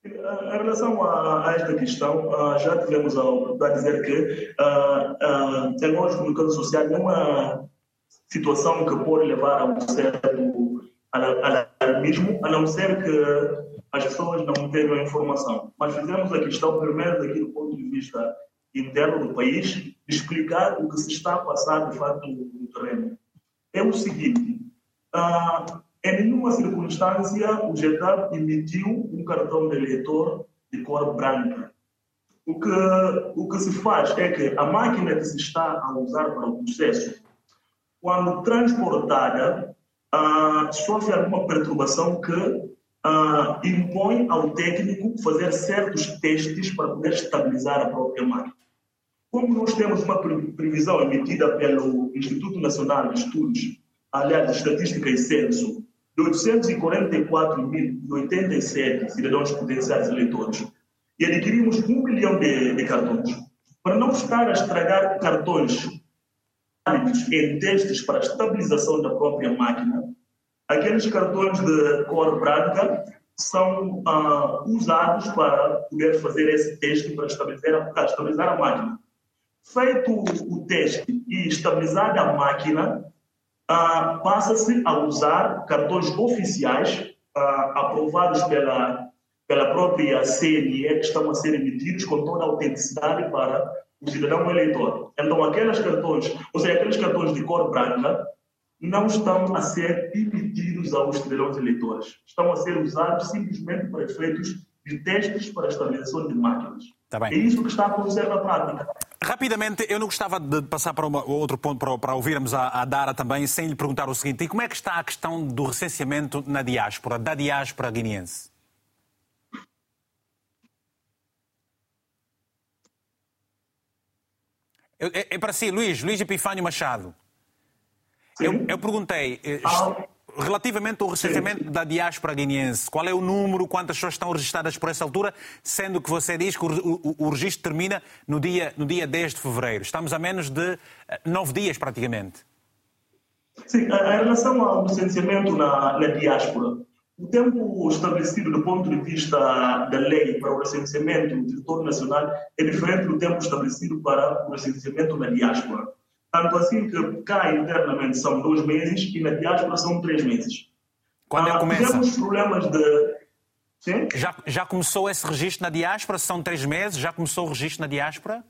Em relação a esta questão, já tivemos a oportunidade de dizer que a nós, comunicador social, não é uma situação que pode levar a um certo alarmismo, a não ser que as pessoas não tenham informação. Mas fizemos a questão, primeiro, daqui do ponto de vista interno do país, de explicar o que se está a passar, de fato, no terreno. É o seguinte, em nenhuma circunstância o GTAP emitiu um cartão de eleitor de cor branca. O que se faz é que a máquina que se está a usar para o processo, quando transportada, sofre alguma perturbação que impõe ao técnico fazer certos testes para poder estabilizar a própria máquina. Como nós temos uma previsão emitida pelo Instituto Nacional de Estudos, aliás, de Estatística e Censo, de 844.087 cidadãos potenciais eleitores, e adquirimos 1 milhão de cartões, para não estar a estragar cartões em testes para a estabilização da própria máquina, aqueles cartões de cor branca são usados para poder fazer esse teste para estabilizar a máquina. Feito o teste e estabilizada a máquina, passa-se a usar cartões oficiais aprovados pela própria CNE, que estão a ser emitidos com toda a autenticidade para o cidadão eleitor. Então, aqueles cartões de cor branca não estão a ser emitidos aos cidadãos eleitores. Estão a ser usados simplesmente para efeitos de testes para a estabilização de máquinas. É isso que está a acontecer na prática. Rapidamente, eu não gostava de passar para outro ponto, para ouvirmos a Dara também, sem lhe perguntar o seguinte: e como é que está a questão do recenseamento da diáspora guineense? É para si, Luís Epifânio Machado. Eu perguntei, relativamente ao recenseamento da diáspora guineense, qual é o número, quantas pessoas estão registadas por essa altura, sendo que você diz que o registro termina no dia 10 de fevereiro. Estamos a menos de 9 dias, praticamente. Sim, em relação ao recenseamento na diáspora, o tempo estabelecido do ponto de vista da lei para o recenseamento no território nacional é diferente do tempo estabelecido para o recenseamento na diáspora. Tanto assim que cá internamente são 2 meses e na diáspora são 3 meses. Quando começa? Temos problemas de... Sim? Já começou esse registro na diáspora? São 3 meses? Já começou o registro na diáspora?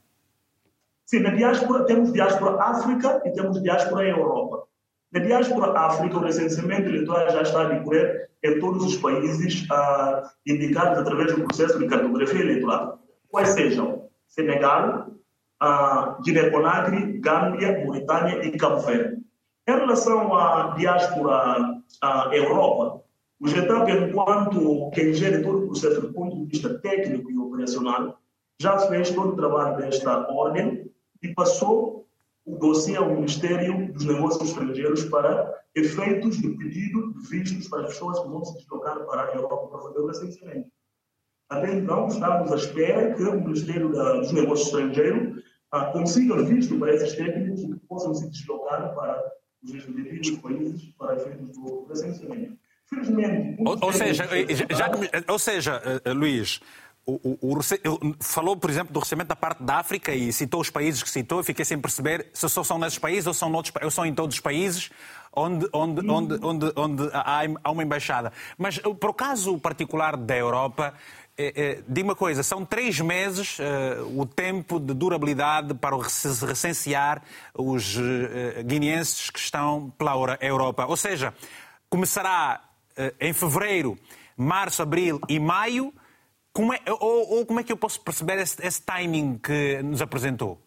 Sim, na diáspora temos diáspora África e temos diáspora Europa. Na diáspora África, o recenseamento eleitoral já está a decorrer em todos os países indicados através do processo de cartografia eleitoral. Quais sejam? Senegal, Guiné-Conakry, Gâmbia, Mauritânia e Cabo Verde. Em relação à diáspora Europa, o GTAP, enquanto quem gere todo o processo do ponto de vista técnico e operacional, já fez todo o trabalho desta ordem e passou o dossiê ao Ministério dos Negócios Estrangeiros para efeitos de pedido de vistos para as pessoas que vão se deslocar para a Europa para fazer o recenseamento. Até então, estamos à espera que o Ministério dos Negócios Estrangeiros consiga visto para esses técnicos que possam se deslocar para os respectivos países para efeitos do recenseamento. Felizmente... Luís, falou, por exemplo, do recenseamento da parte da África e citou os países que citou. Fiquei sem perceber se só são nesses países ou são em todos os países onde há uma embaixada. Mas, para o caso particular da Europa... Diga uma coisa, são 3 meses o tempo de durabilidade para recensear os guineenses que estão pela Europa. Ou seja, começará em fevereiro, março, abril e maio. Como é que eu posso perceber esse timing que nos apresentou?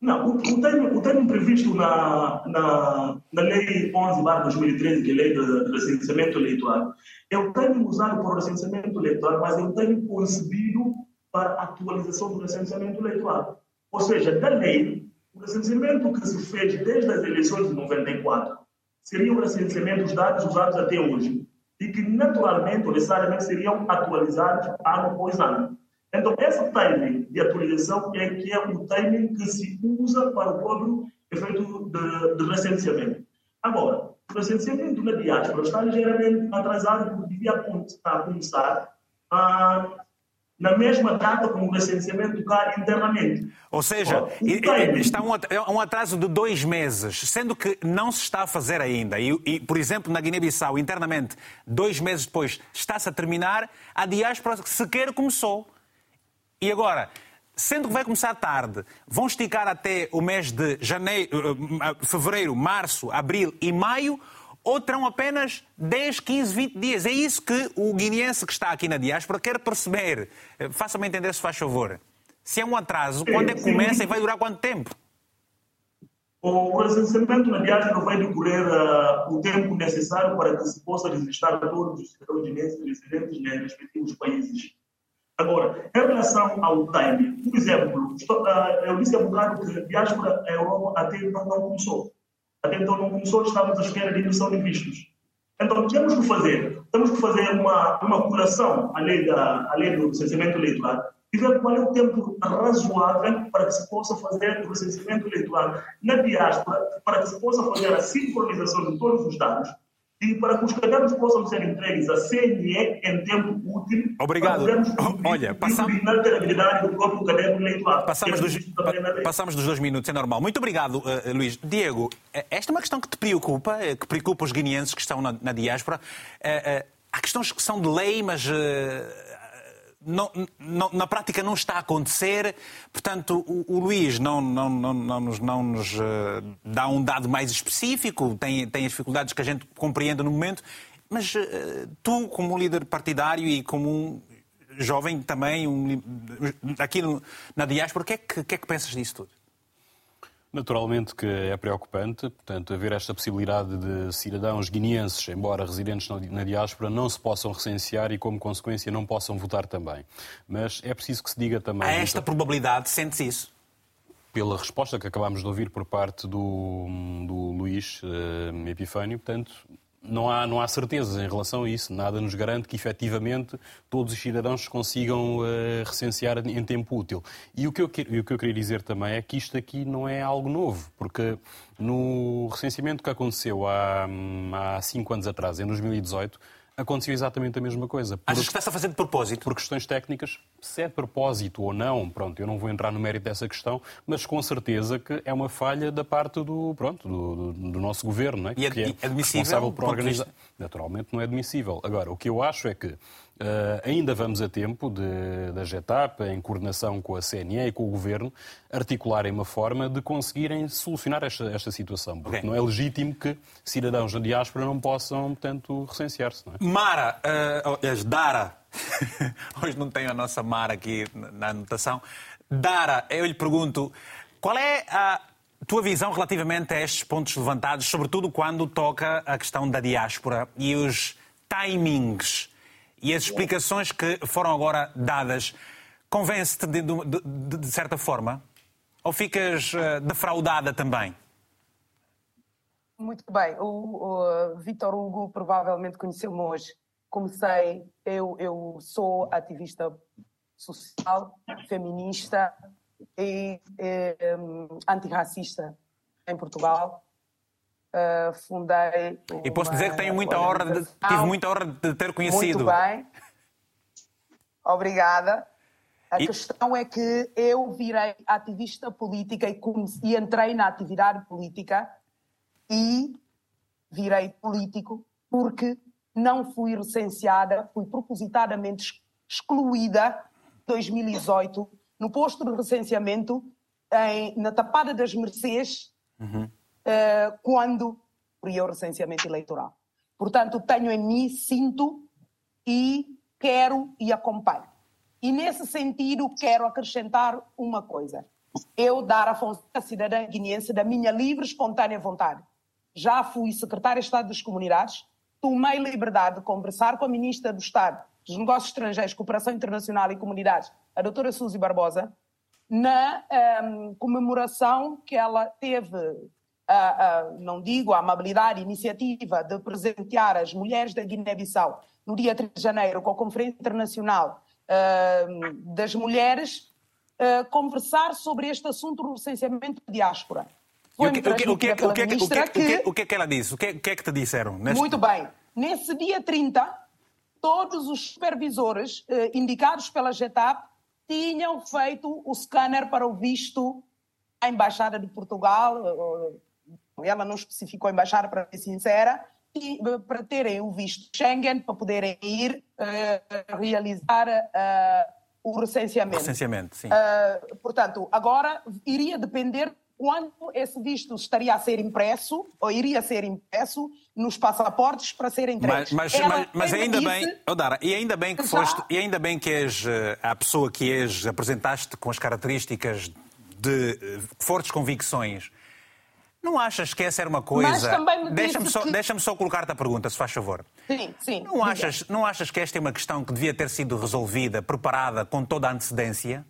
Não, o termo previsto na Lei 11/2013, que é a Lei de Recenseamento Eleitoral, é o termo usado para o recenseamento eleitoral, mas é um termo concebido para a atualização do recenseamento eleitoral. Ou seja, da lei, o recenseamento que se fez desde as eleições de 94 seria o recenseamento dos dados usados até hoje e que naturalmente ou necessariamente seriam atualizados ano após ano. Então, esse timing de atualização é que é o timing que se usa para o próprio efeito de recenseamento. Agora, o recenseamento na diáspora está ligeiramente atrasado porque devia começar na mesma data como o recenseamento cá internamente. Ou seja, está um atraso de 2 meses, sendo que não se está a fazer ainda. E por exemplo, na Guiné-Bissau, internamente, 2 meses depois está-se a terminar, a diáspora sequer começou. E agora, sendo que vai começar tarde, vão esticar até o mês de fevereiro, março, abril e maio, ou terão apenas 10, 15, 20 dias? É isso que o guineense que está aqui na diáspora quer perceber. Faça-me entender, se faz favor. Se é um atraso, quando é que começa e vai durar quanto tempo? O recenseamento na diáspora vai decorrer o tempo necessário para que se possa registrar todos os cidadãos guineenses residentes nos respectivos países. Agora, em relação ao timing, por exemplo, eu disse há um bocado que a diáspora Europa até então não começou. Até então não começou, estávamos à espera de emissão de vistos. Então, o que temos que fazer? Temos que fazer uma curação à lei do recenseamento eleitoral e ver qual é o tempo razoável para que se possa fazer o recenseamento eleitoral na diáspora, para que se possa fazer a sincronização de todos os dados e para que os cadernos possam ser entregues à CNE em tempo útil. Obrigado. Olha, passamos dos 2 minutos, é normal. Muito obrigado, Luís. Diego, esta é uma questão que te preocupa, que preocupa os guineenses que estão na diáspora. Há questões que são de lei, mas não, na prática não está a acontecer. Portanto, o Luís não nos dá um dado mais específico, tem as dificuldades que a gente compreende no momento, mas tu, como líder partidário e como um jovem também, aqui na diáspora, o que é que pensas disso tudo? Naturalmente que é preocupante, portanto, haver esta possibilidade de cidadãos guineenses, embora residentes na diáspora, não se possam recensear e, como consequência, não possam votar também. Mas é preciso que se diga também... Há esta probabilidade, sente-se isso? Pela resposta que acabámos de ouvir por parte do Luís Epifânio, portanto... Não há certezas em relação a isso. Nada nos garante que, efetivamente, todos os cidadãos consigam recensear em tempo útil. E o que eu queria dizer também é que isto aqui não é algo novo, porque no recenseamento que aconteceu há 5 anos atrás, em 2018, aconteceu exatamente a mesma coisa. Achas que está-se a fazer de propósito? Por questões técnicas, se é de propósito ou não, pronto, eu não vou entrar no mérito dessa questão, mas com certeza que é uma falha da parte do nosso governo, não é? E que é responsável por organizar. Naturalmente não é admissível. Agora, o que eu acho é que ainda vamos a tempo da GTAP, em coordenação com a CNE e com o Governo, articularem uma forma de conseguirem solucionar esta situação, porque não é legítimo que cidadãos da diáspora não possam, portanto, recensear-se. Não é? Dara, hoje não tenho a nossa Mara aqui na anotação. Dara, eu lhe pergunto, qual é a tua visão relativamente a estes pontos levantados, sobretudo quando toca a questão da diáspora e os timings e as explicações que foram agora dadas? Convence-te de certa forma? Ou ficas defraudada também? Muito bem. O Vítor Hugo provavelmente conheceu-me hoje. Comecei, eu sou ativista social, feminista e antirracista em Portugal. Fundei... E posso dizer que tenho muita tive muita honra de ter conhecido. Muito bem. Obrigada. A questão é que eu virei ativista política e entrei na atividade política e virei político porque não fui recenseada, fui propositadamente excluída em 2018 no posto de recenseamento na Tapada das Mercês, quando ocorreu o recenseamento eleitoral. Portanto, tenho em mim, sinto e quero e acompanho. E nesse sentido quero acrescentar uma coisa. Eu, Dara Fonseca, cidadã guineense, da minha livre, espontânea vontade, já fui secretária de Estado das Comunidades, tomei liberdade de conversar com a ministra do Estado dos Negócios Estrangeiros, Cooperação Internacional e Comunidades, a doutora Susi Barbosa, na comemoração que ela teve, não digo a amabilidade, a iniciativa de presentear as mulheres da Guiné-Bissau no dia 3 de janeiro com a Conferência Internacional das Mulheres, conversar sobre este assunto do licenciamento da diáspora. O que é que ela disse? O que é que te disseram? Muito bem. Nesse dia 30, todos os supervisores indicados pela GTAP tinham feito o scanner para o visto à Embaixada de Portugal. Ela não especificou a Embaixada, para ser sincera, para terem o visto Schengen, para poderem ir realizar o recenseamento. Recenseamento, sim. Portanto, agora iria depender quando esse visto estaria a ser impresso, ou iria ser impresso, nos passaportes para serem entregues. Mas ainda bem, Dara, e ainda bem que foste, e ainda bem que és a pessoa que és, apresentaste com as características de fortes convicções. Não achas que essa era uma coisa... Mas também me deixa-me só colocar-te a pergunta, se faz favor. Sim, sim. Não achas que esta é uma questão que devia ter sido resolvida, preparada, com toda a antecedência?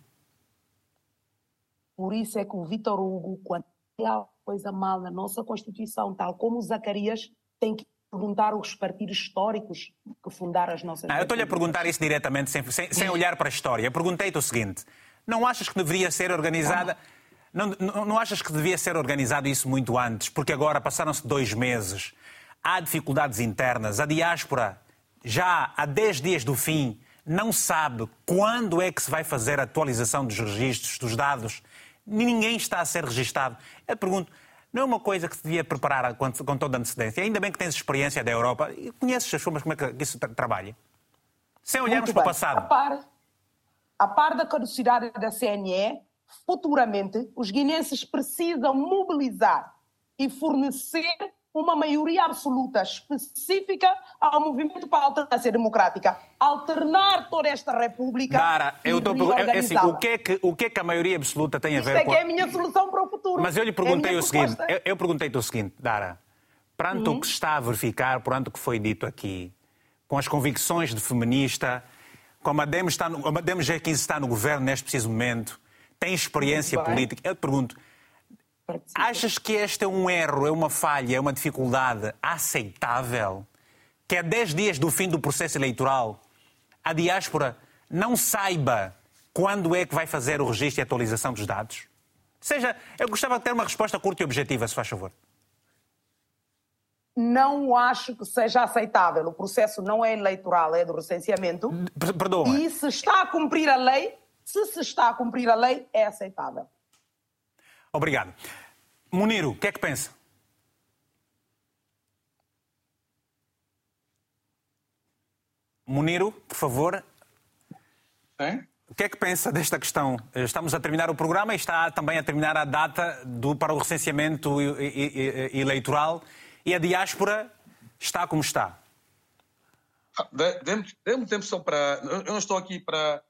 Por isso é que o Vítor Hugo, quando há coisa mal na nossa Constituição, tal como o Zacarias, tem que perguntar aos partidos históricos que fundaram as nossas... Eu estou-lhe a perguntar isso diretamente, sem olhar para a história. Perguntei-te o seguinte, não achas que deveria ser organizada... Não achas que devia ser organizado isso muito antes? Porque agora passaram-se 2 meses, há dificuldades internas, a diáspora já há 10 dias do fim não sabe quando é que se vai fazer a atualização dos registros, dos dados, ninguém está a ser registado. Eu pergunto, não é uma coisa que se devia preparar com toda a antecedência? Ainda bem que tens experiência da Europa e conheces as formas como é que isso trabalha. Sem olharmos para o passado. A par da caducidade da CNE, futuramente, os guineenses precisam mobilizar e fornecer uma maioria absoluta específica ao movimento para a alternância democrática. Alternar toda esta república... Dara, o que é que a maioria absoluta tem a ver com... Isto é que é a minha solução para o futuro. Mas eu lhe perguntei o seguinte, eu perguntei-te o seguinte, Dara, perante o que está a verificar, perante o que foi dito aqui, com as convicções de feminista, com a Madem G15 está no governo neste preciso momento, tem experiência política. Eu te pergunto, achas que este é um erro, é uma falha, é uma dificuldade aceitável? Que a 10 dias do fim do processo eleitoral, a diáspora não saiba quando é que vai fazer o registro e atualização dos dados? Seja, eu gostava de ter uma resposta curta e objetiva, se faz favor. Não acho que seja aceitável. O processo não é eleitoral, é do recenseamento. Perdoa. E se está a cumprir a lei... Se está a cumprir a lei, é aceitável. Obrigado. Muniro, o que é que pensa? Muniro, por favor. Sim? O que é que pensa desta questão? Estamos a terminar o programa e está também a terminar a data para o recenseamento eleitoral e a diáspora está como está. Dê-me tempo só para... Eu não estou aqui para...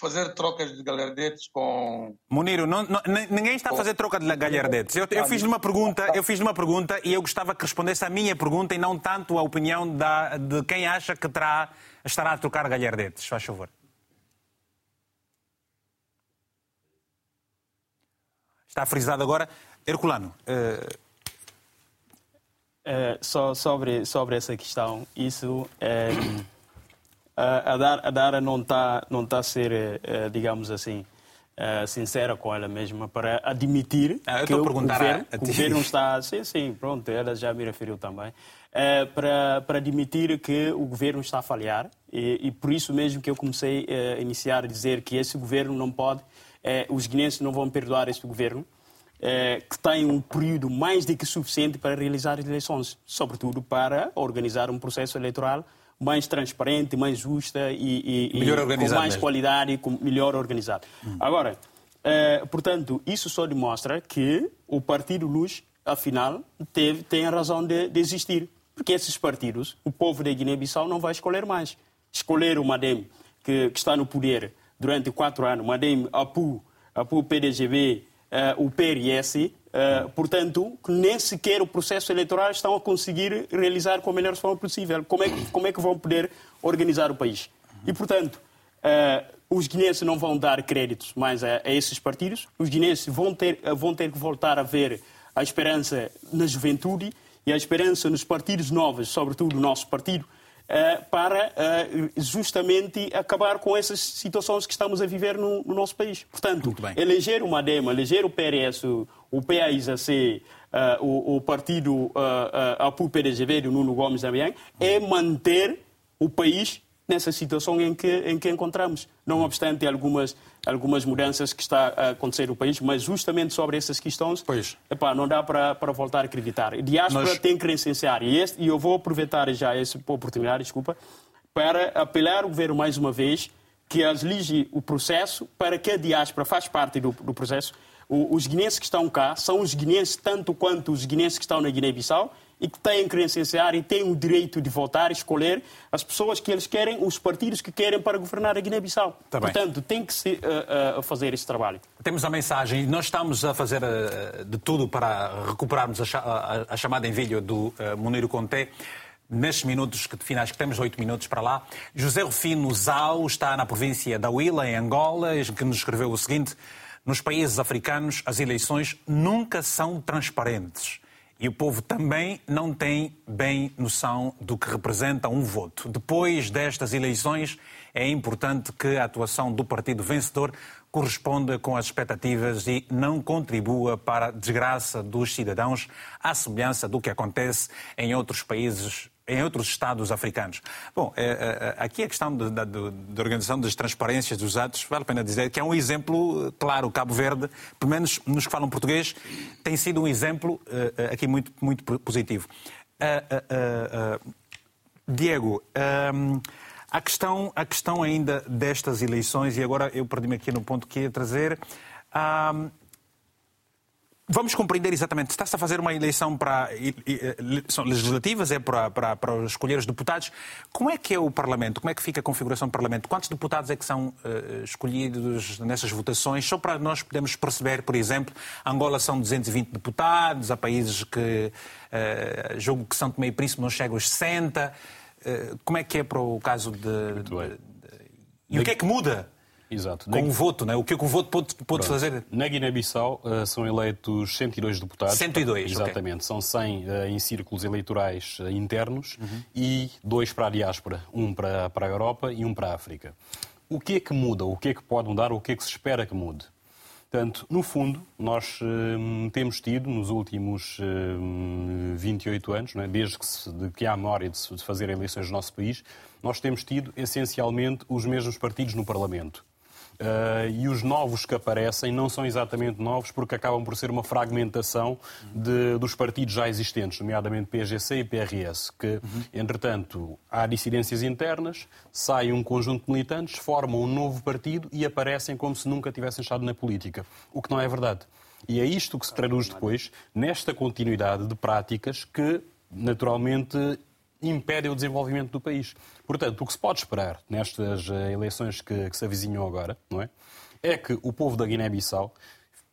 fazer trocas de galhardetes com... Muniro, ninguém está a fazer troca de galhardetes. Eu fiz-lhe uma pergunta e eu gostava que respondesse à minha pergunta e não tanto à opinião de quem acha que estará a trocar galhardetes. Faz favor. Está frisado agora. Herculano. Sobre essa questão, isso... A Dara não está a ser, digamos assim, sincera com ela mesma para admitir que o governo está... Sim, pronto, ela já me referiu também. Para admitir que o governo está a falhar e por isso mesmo que eu comecei a iniciar a dizer que esse governo não pode... Os guineenses não vão perdoar este governo, que tem um período mais do que suficiente para realizar eleições, sobretudo para organizar um processo eleitoral mais transparente, mais justa e com mais qualidade e melhor organizada. Agora, portanto, isso só demonstra que o Partido Luz, afinal, tem a razão de existir. Porque esses partidos, o povo da Guiné-Bissau não vai escolher mais. Escolher o Madem, que está no poder durante 4 anos, Madem, APU, PDGB, o PRS, portanto, nem sequer o processo eleitoral estão a conseguir realizar com a melhor forma possível. Como é que vão poder organizar o país? E, portanto, os guineenses não vão dar créditos mais a esses partidos. Os guineenses vão ter que voltar a ver a esperança na juventude e a esperança nos partidos novos, sobretudo o nosso partido, para justamente acabar com essas situações que estamos a viver no nosso país. Portanto, eleger o Madem, eleger o PRS, o PAIGC, o partido APU-PDGB do Nuno Gomes também, é manter o país nessa situação em que encontramos. Não obstante algumas mudanças que está a acontecer no país, mas justamente sobre essas questões, não dá para voltar a acreditar. A diáspora tem que recensear. E eu vou aproveitar já essa oportunidade, para apelar ao governo mais uma vez que alige o processo para que a diáspora faça parte do processo. Os guineenses que estão cá são os guineenses tanto quanto os guineenses que estão na Guiné-Bissau, e que têm que recensear e têm o direito de votar, escolher as pessoas que eles querem, os partidos que querem para governar a Guiné-Bissau. Tá, portanto, tem que se fazer esse trabalho. Temos a mensagem, nós estamos a fazer de tudo para recuperarmos a chamada em vídeo do Muniro Conté. Nestes minutos finais, que temos 8 minutos para lá, José Rufino Zau está na província da Huila, em Angola, que nos escreveu o seguinte: nos países africanos as eleições nunca são transparentes. E o povo também não tem bem noção do que representa um voto. Depois destas eleições, é importante que a atuação do partido vencedor corresponda com as expectativas e não contribua para a desgraça dos cidadãos, à semelhança do que acontece em outros países, em outros estados africanos. Bom, aqui a questão da organização das transparências dos atos, vale a pena dizer que é um exemplo, claro, Cabo Verde, pelo menos nos que falam português, tem sido um exemplo aqui muito, muito positivo. Diego, a questão ainda destas eleições, e agora eu perdi-me aqui no ponto que ia trazer. Vamos compreender exatamente, está-se a fazer uma eleição para são legislativas, é para escolher os deputados. Como é que é o Parlamento? Como é que fica a configuração do Parlamento? Quantos deputados é que são escolhidos nessas votações? Só para nós podemos perceber, por exemplo, Angola são 220 deputados, há países que, julgo que São Tomé e Príncipe não chegam aos 60. Como é que é para o caso E o que é que muda? Exato. Com o voto, né? O que o voto pode fazer? Na Guiné-Bissau são eleitos 102 deputados. 102, exatamente. Okay. São 100 em círculos eleitorais internos e 2 para a diáspora, 1 para a Europa e 1 para a África. O que é que muda? O que é que pode mudar? O que é que se espera que mude? Portanto, no fundo, nós temos tido, nos últimos 28 anos, né, desde que há memória de fazer eleições no nosso país, nós temos tido, essencialmente, os mesmos partidos no Parlamento. E os novos que aparecem não são exatamente novos, porque acabam por ser uma fragmentação dos partidos já existentes, nomeadamente PAIGC e PRS, que, entretanto, há dissidências internas, sai um conjunto de militantes, formam um novo partido e aparecem como se nunca tivessem estado na política, o que não é verdade. E é isto que se traduz depois nesta continuidade de práticas que, naturalmente, impedem o desenvolvimento do país. Portanto, o que se pode esperar nestas eleições que se avizinham agora, não é? É que o povo da Guiné-Bissau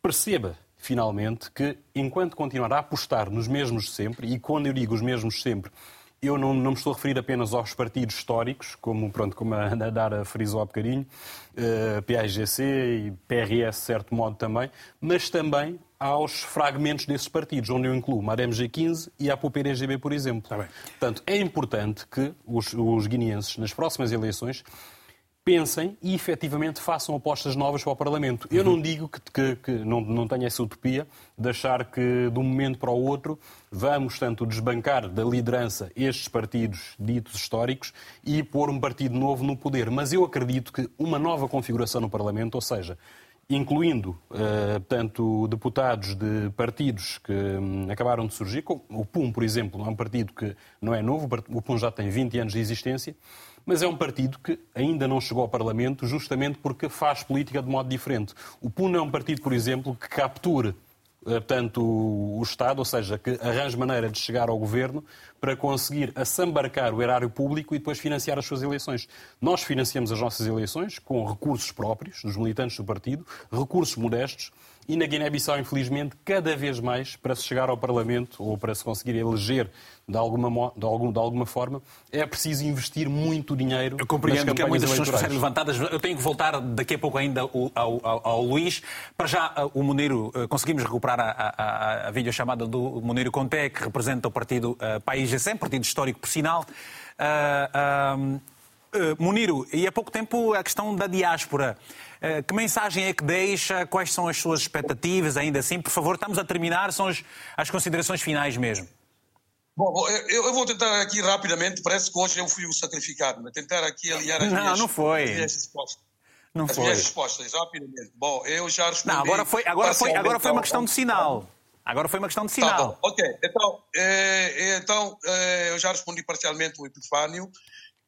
perceba, finalmente, que enquanto continuar a apostar nos mesmos sempre, e quando eu digo os mesmos sempre, eu não me estou a referir apenas aos partidos históricos, como a Dara frisou há bocadinho, PAIGC e PRS, de certo modo, também, mas também aos fragmentos desses partidos, onde eu incluo Madem G15 e a PUPDGB, por exemplo. Tá bem. Portanto, é importante que os guineenses, nas próximas eleições, pensem e, efetivamente, façam apostas novas para o Parlamento. Eu não digo que não tenha essa utopia de achar que, de um momento para o outro, vamos, tanto, desbancar da liderança estes partidos ditos históricos e pôr um partido novo no poder. Mas eu acredito que uma nova configuração no Parlamento, ou seja, incluindo, portanto, deputados de partidos que acabaram de surgir, como o PUN, por exemplo, é um partido que não é novo, o PUN já tem 20 anos de existência, mas é um partido que ainda não chegou ao Parlamento justamente porque faz política de modo diferente. O PUN é um partido, por exemplo, que captura, portanto, o Estado, ou seja, que arranja maneira de chegar ao governo para conseguir assambarcar o erário público e depois financiar as suas eleições. Nós financiamos as nossas eleições com recursos próprios dos militantes do partido, recursos modestos, e na Guiné-Bissau, infelizmente, cada vez mais, para se chegar ao Parlamento ou para se conseguir eleger de alguma forma, é preciso investir muito dinheiro. Eu compreendo que há muitas questões que serem levantadas. Eu tenho que voltar daqui a pouco ainda ao Luís. Para já, o Muniro, conseguimos recuperar a videochamada do Muniro Conté, que representa o partido PAIGC, partido histórico, por sinal. Muniro, e há pouco tempo a questão da diáspora. Que mensagem é que deixa? Quais são as suas expectativas? Ainda assim, por favor, estamos a terminar, são as considerações finais mesmo. Bom, eu vou tentar aqui rapidamente, parece que hoje eu fui o sacrificado, mas tentar aqui aliar as minhas respostas. Não foi. As minhas respostas, rapidamente. Bom, eu já respondi... Não, agora foi uma questão de sinal. Agora foi uma questão de sinal. Tá, ok, então, eu já respondi parcialmente o Epifânio.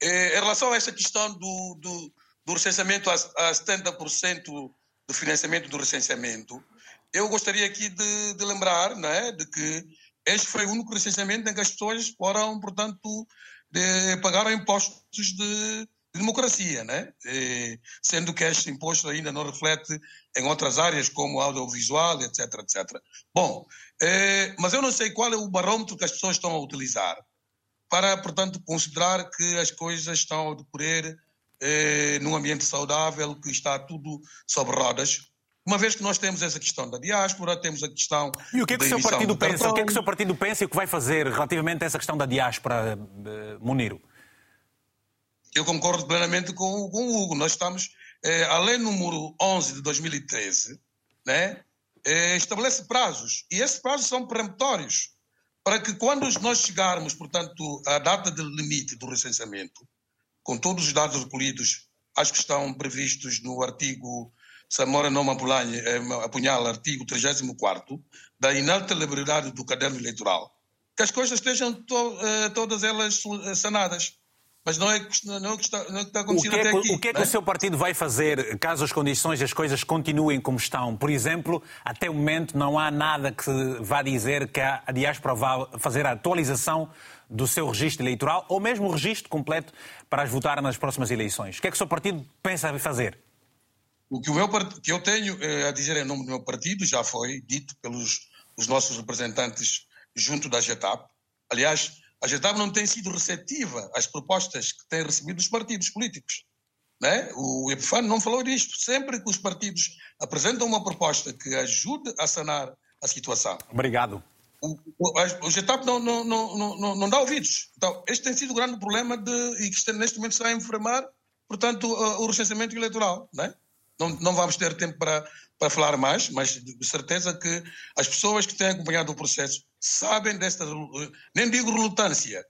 Em relação a esta questão do recenseamento a 70% do financiamento do recenseamento, eu gostaria aqui de lembrar, não é, de que este foi o único recenseamento em que as pessoas foram, portanto, pagaram impostos de democracia, né? Sendo que este imposto ainda não reflete em outras áreas como audiovisual, etc, etc. Bom, mas eu não sei qual é o barômetro que as pessoas estão a utilizar para, portanto, considerar que as coisas estão a decorrer num ambiente saudável, que está tudo sobre rodas. Uma vez que nós temos essa questão da diáspora, temos a questão... E o que é que o seu partido pensa? O que é que o seu partido pensa e o que vai fazer relativamente a essa questão da diáspora, Muniro? Eu concordo plenamente com o Hugo. Nós estamos... A Lei número 11 de 2013, né, estabelece prazos. E esses prazos são peremptórios para que quando nós chegarmos, portanto, à data de limite do recenseamento, com todos os dados recolhidos, acho que estão previstos no artigo... Samora não apunhala, artigo 34º, da inalterabilidade do caderno eleitoral. Que as coisas estejam todas elas sanadas. Mas não é que está acontecendo até aqui. O que é que o seu partido vai fazer caso as condições das coisas continuem como estão? Por exemplo, até o momento não há nada que vá dizer que a diáspora vá fazer a atualização do seu registro eleitoral ou mesmo o registro completo para as votar nas próximas eleições. O que é que o seu partido pensa fazer? O que que eu tenho a dizer em nome do meu partido já foi dito pelos os nossos representantes junto da GTAP. Aliás, a GTAP não tem sido receptiva às propostas que tem recebido dos partidos políticos. Né? O Epifânio não falou disto. Sempre que os partidos apresentam uma proposta que ajude a sanar a situação. Obrigado. O GTAP não dá ouvidos. Então, este tem sido o grande problema e que neste momento está a enfermar, portanto, o recenseamento eleitoral, não é? Não vamos ter tempo para falar mais, mas de certeza que as pessoas que têm acompanhado o processo sabem desta, nem digo relutância,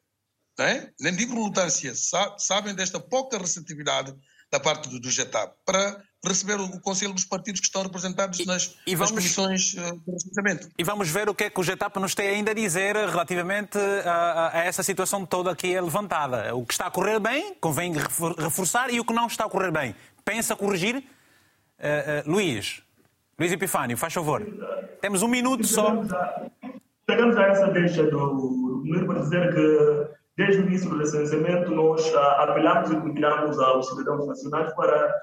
né? Nem digo relutância, sabem desta pouca receptividade da parte do GTAP para receber o conselho dos partidos que estão representados nas comissões de recenseamento. E vamos ver o que é que o GTAP nos tem ainda a dizer relativamente a essa situação toda que é levantada. O que está a correr bem, convém reforçar, e o que não está a correr bem, pensa corrigir? Luís Epifânio, faz favor. Temos um minuto só. Chegamos a essa deixa do Muniro para dizer que, desde o início do recenseamento, nós apelamos e convidamos aos cidadãos nacionais para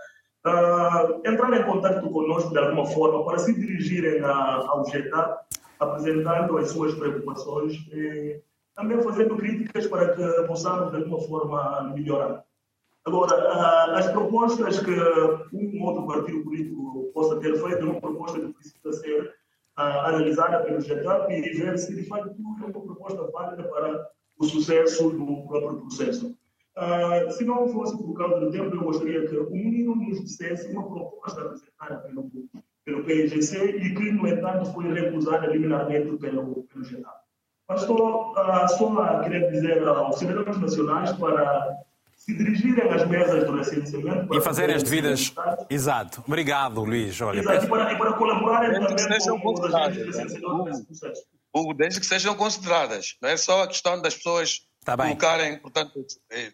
entrar em contato conosco de alguma forma, para se dirigirem ao GTAP, apresentando as suas preocupações e também fazendo críticas para que possamos, de alguma forma, melhorar. Agora, as propostas que um outro partido político possa ter feito é uma proposta que precisa ser analisada pelo GTAP e ver se, de facto, é uma proposta válida para o sucesso do próprio processo. Se não fosse por causa do tempo, eu gostaria que o Muniro nos dissesse uma proposta apresentada pelo PAIGC e que, no entanto, foi recusada liminarmente pelo GTAP. Mas estou só a querer dizer aos cidadãos nacionais para se dirigirem às mesas do recenseamento... E fazerem as devidas... Exato. Obrigado, Luís. Olha, exato. E para colaborarem também com as agências do recenseamento... Hugo, desde que sejam consideradas. Não é só a questão das pessoas... Tá bem. Colocarem, portanto,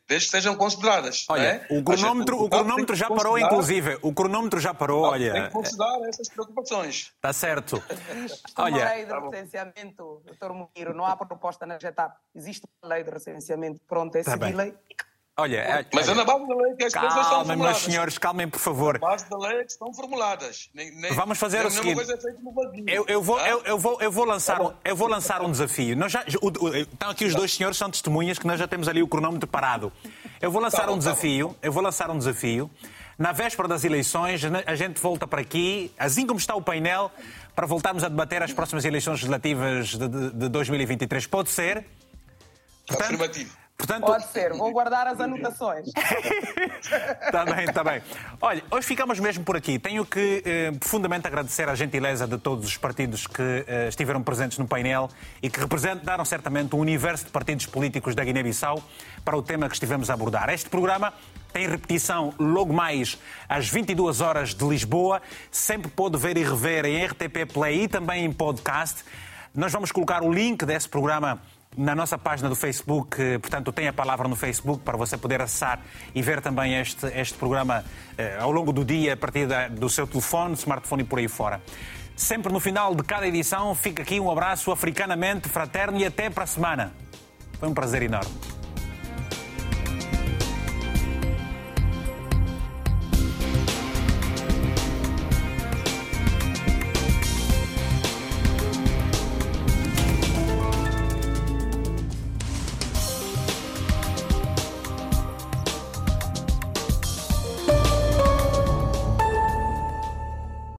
desde que sejam consideradas. Olha, né? o cronómetro já parou, inclusive. O cronómetro já parou, olha. Tem que considerar essas preocupações. Está certo. Olha, a lei de recenseamento, Dr. Muniro, não há proposta na GTAP. Existe uma lei de recenseamento. Pronto, é seguir lei. Olha, mas é na base da lei que as coisas estão formuladas. Meus senhores, calmem, por favor. Na base da lei que estão formuladas. Vamos fazer o seguinte. Coisa é feita no vazio, eu vou lançar um desafio. Nós já, estão aqui os dois senhores, são testemunhas que nós já temos ali o cronómetro parado. Eu vou lançar um desafio. Na véspera das eleições, a gente volta para aqui, assim como está o painel, para voltarmos a debater as próximas eleições legislativas de 2023. Pode ser? Portanto, afirmativo. Portanto... Pode ser, vou guardar as anotações. Está bem. Olha, hoje ficamos mesmo por aqui. Tenho que profundamente agradecer a gentileza de todos os partidos que estiveram presentes no painel e que representaram certamente o universo de partidos políticos da Guiné-Bissau para o tema que estivemos a abordar. Este programa tem repetição logo mais às 22 horas de Lisboa. Sempre pode ver e rever em RTP Play e também em podcast. Nós vamos colocar o link desse programa na nossa página do Facebook, portanto, tem a palavra no Facebook para você poder acessar e ver também este programa ao longo do dia, a partir do seu telefone, smartphone e por aí fora. Sempre no final de cada edição, fica aqui um abraço africanamente fraterno e até para a semana. Foi um prazer enorme.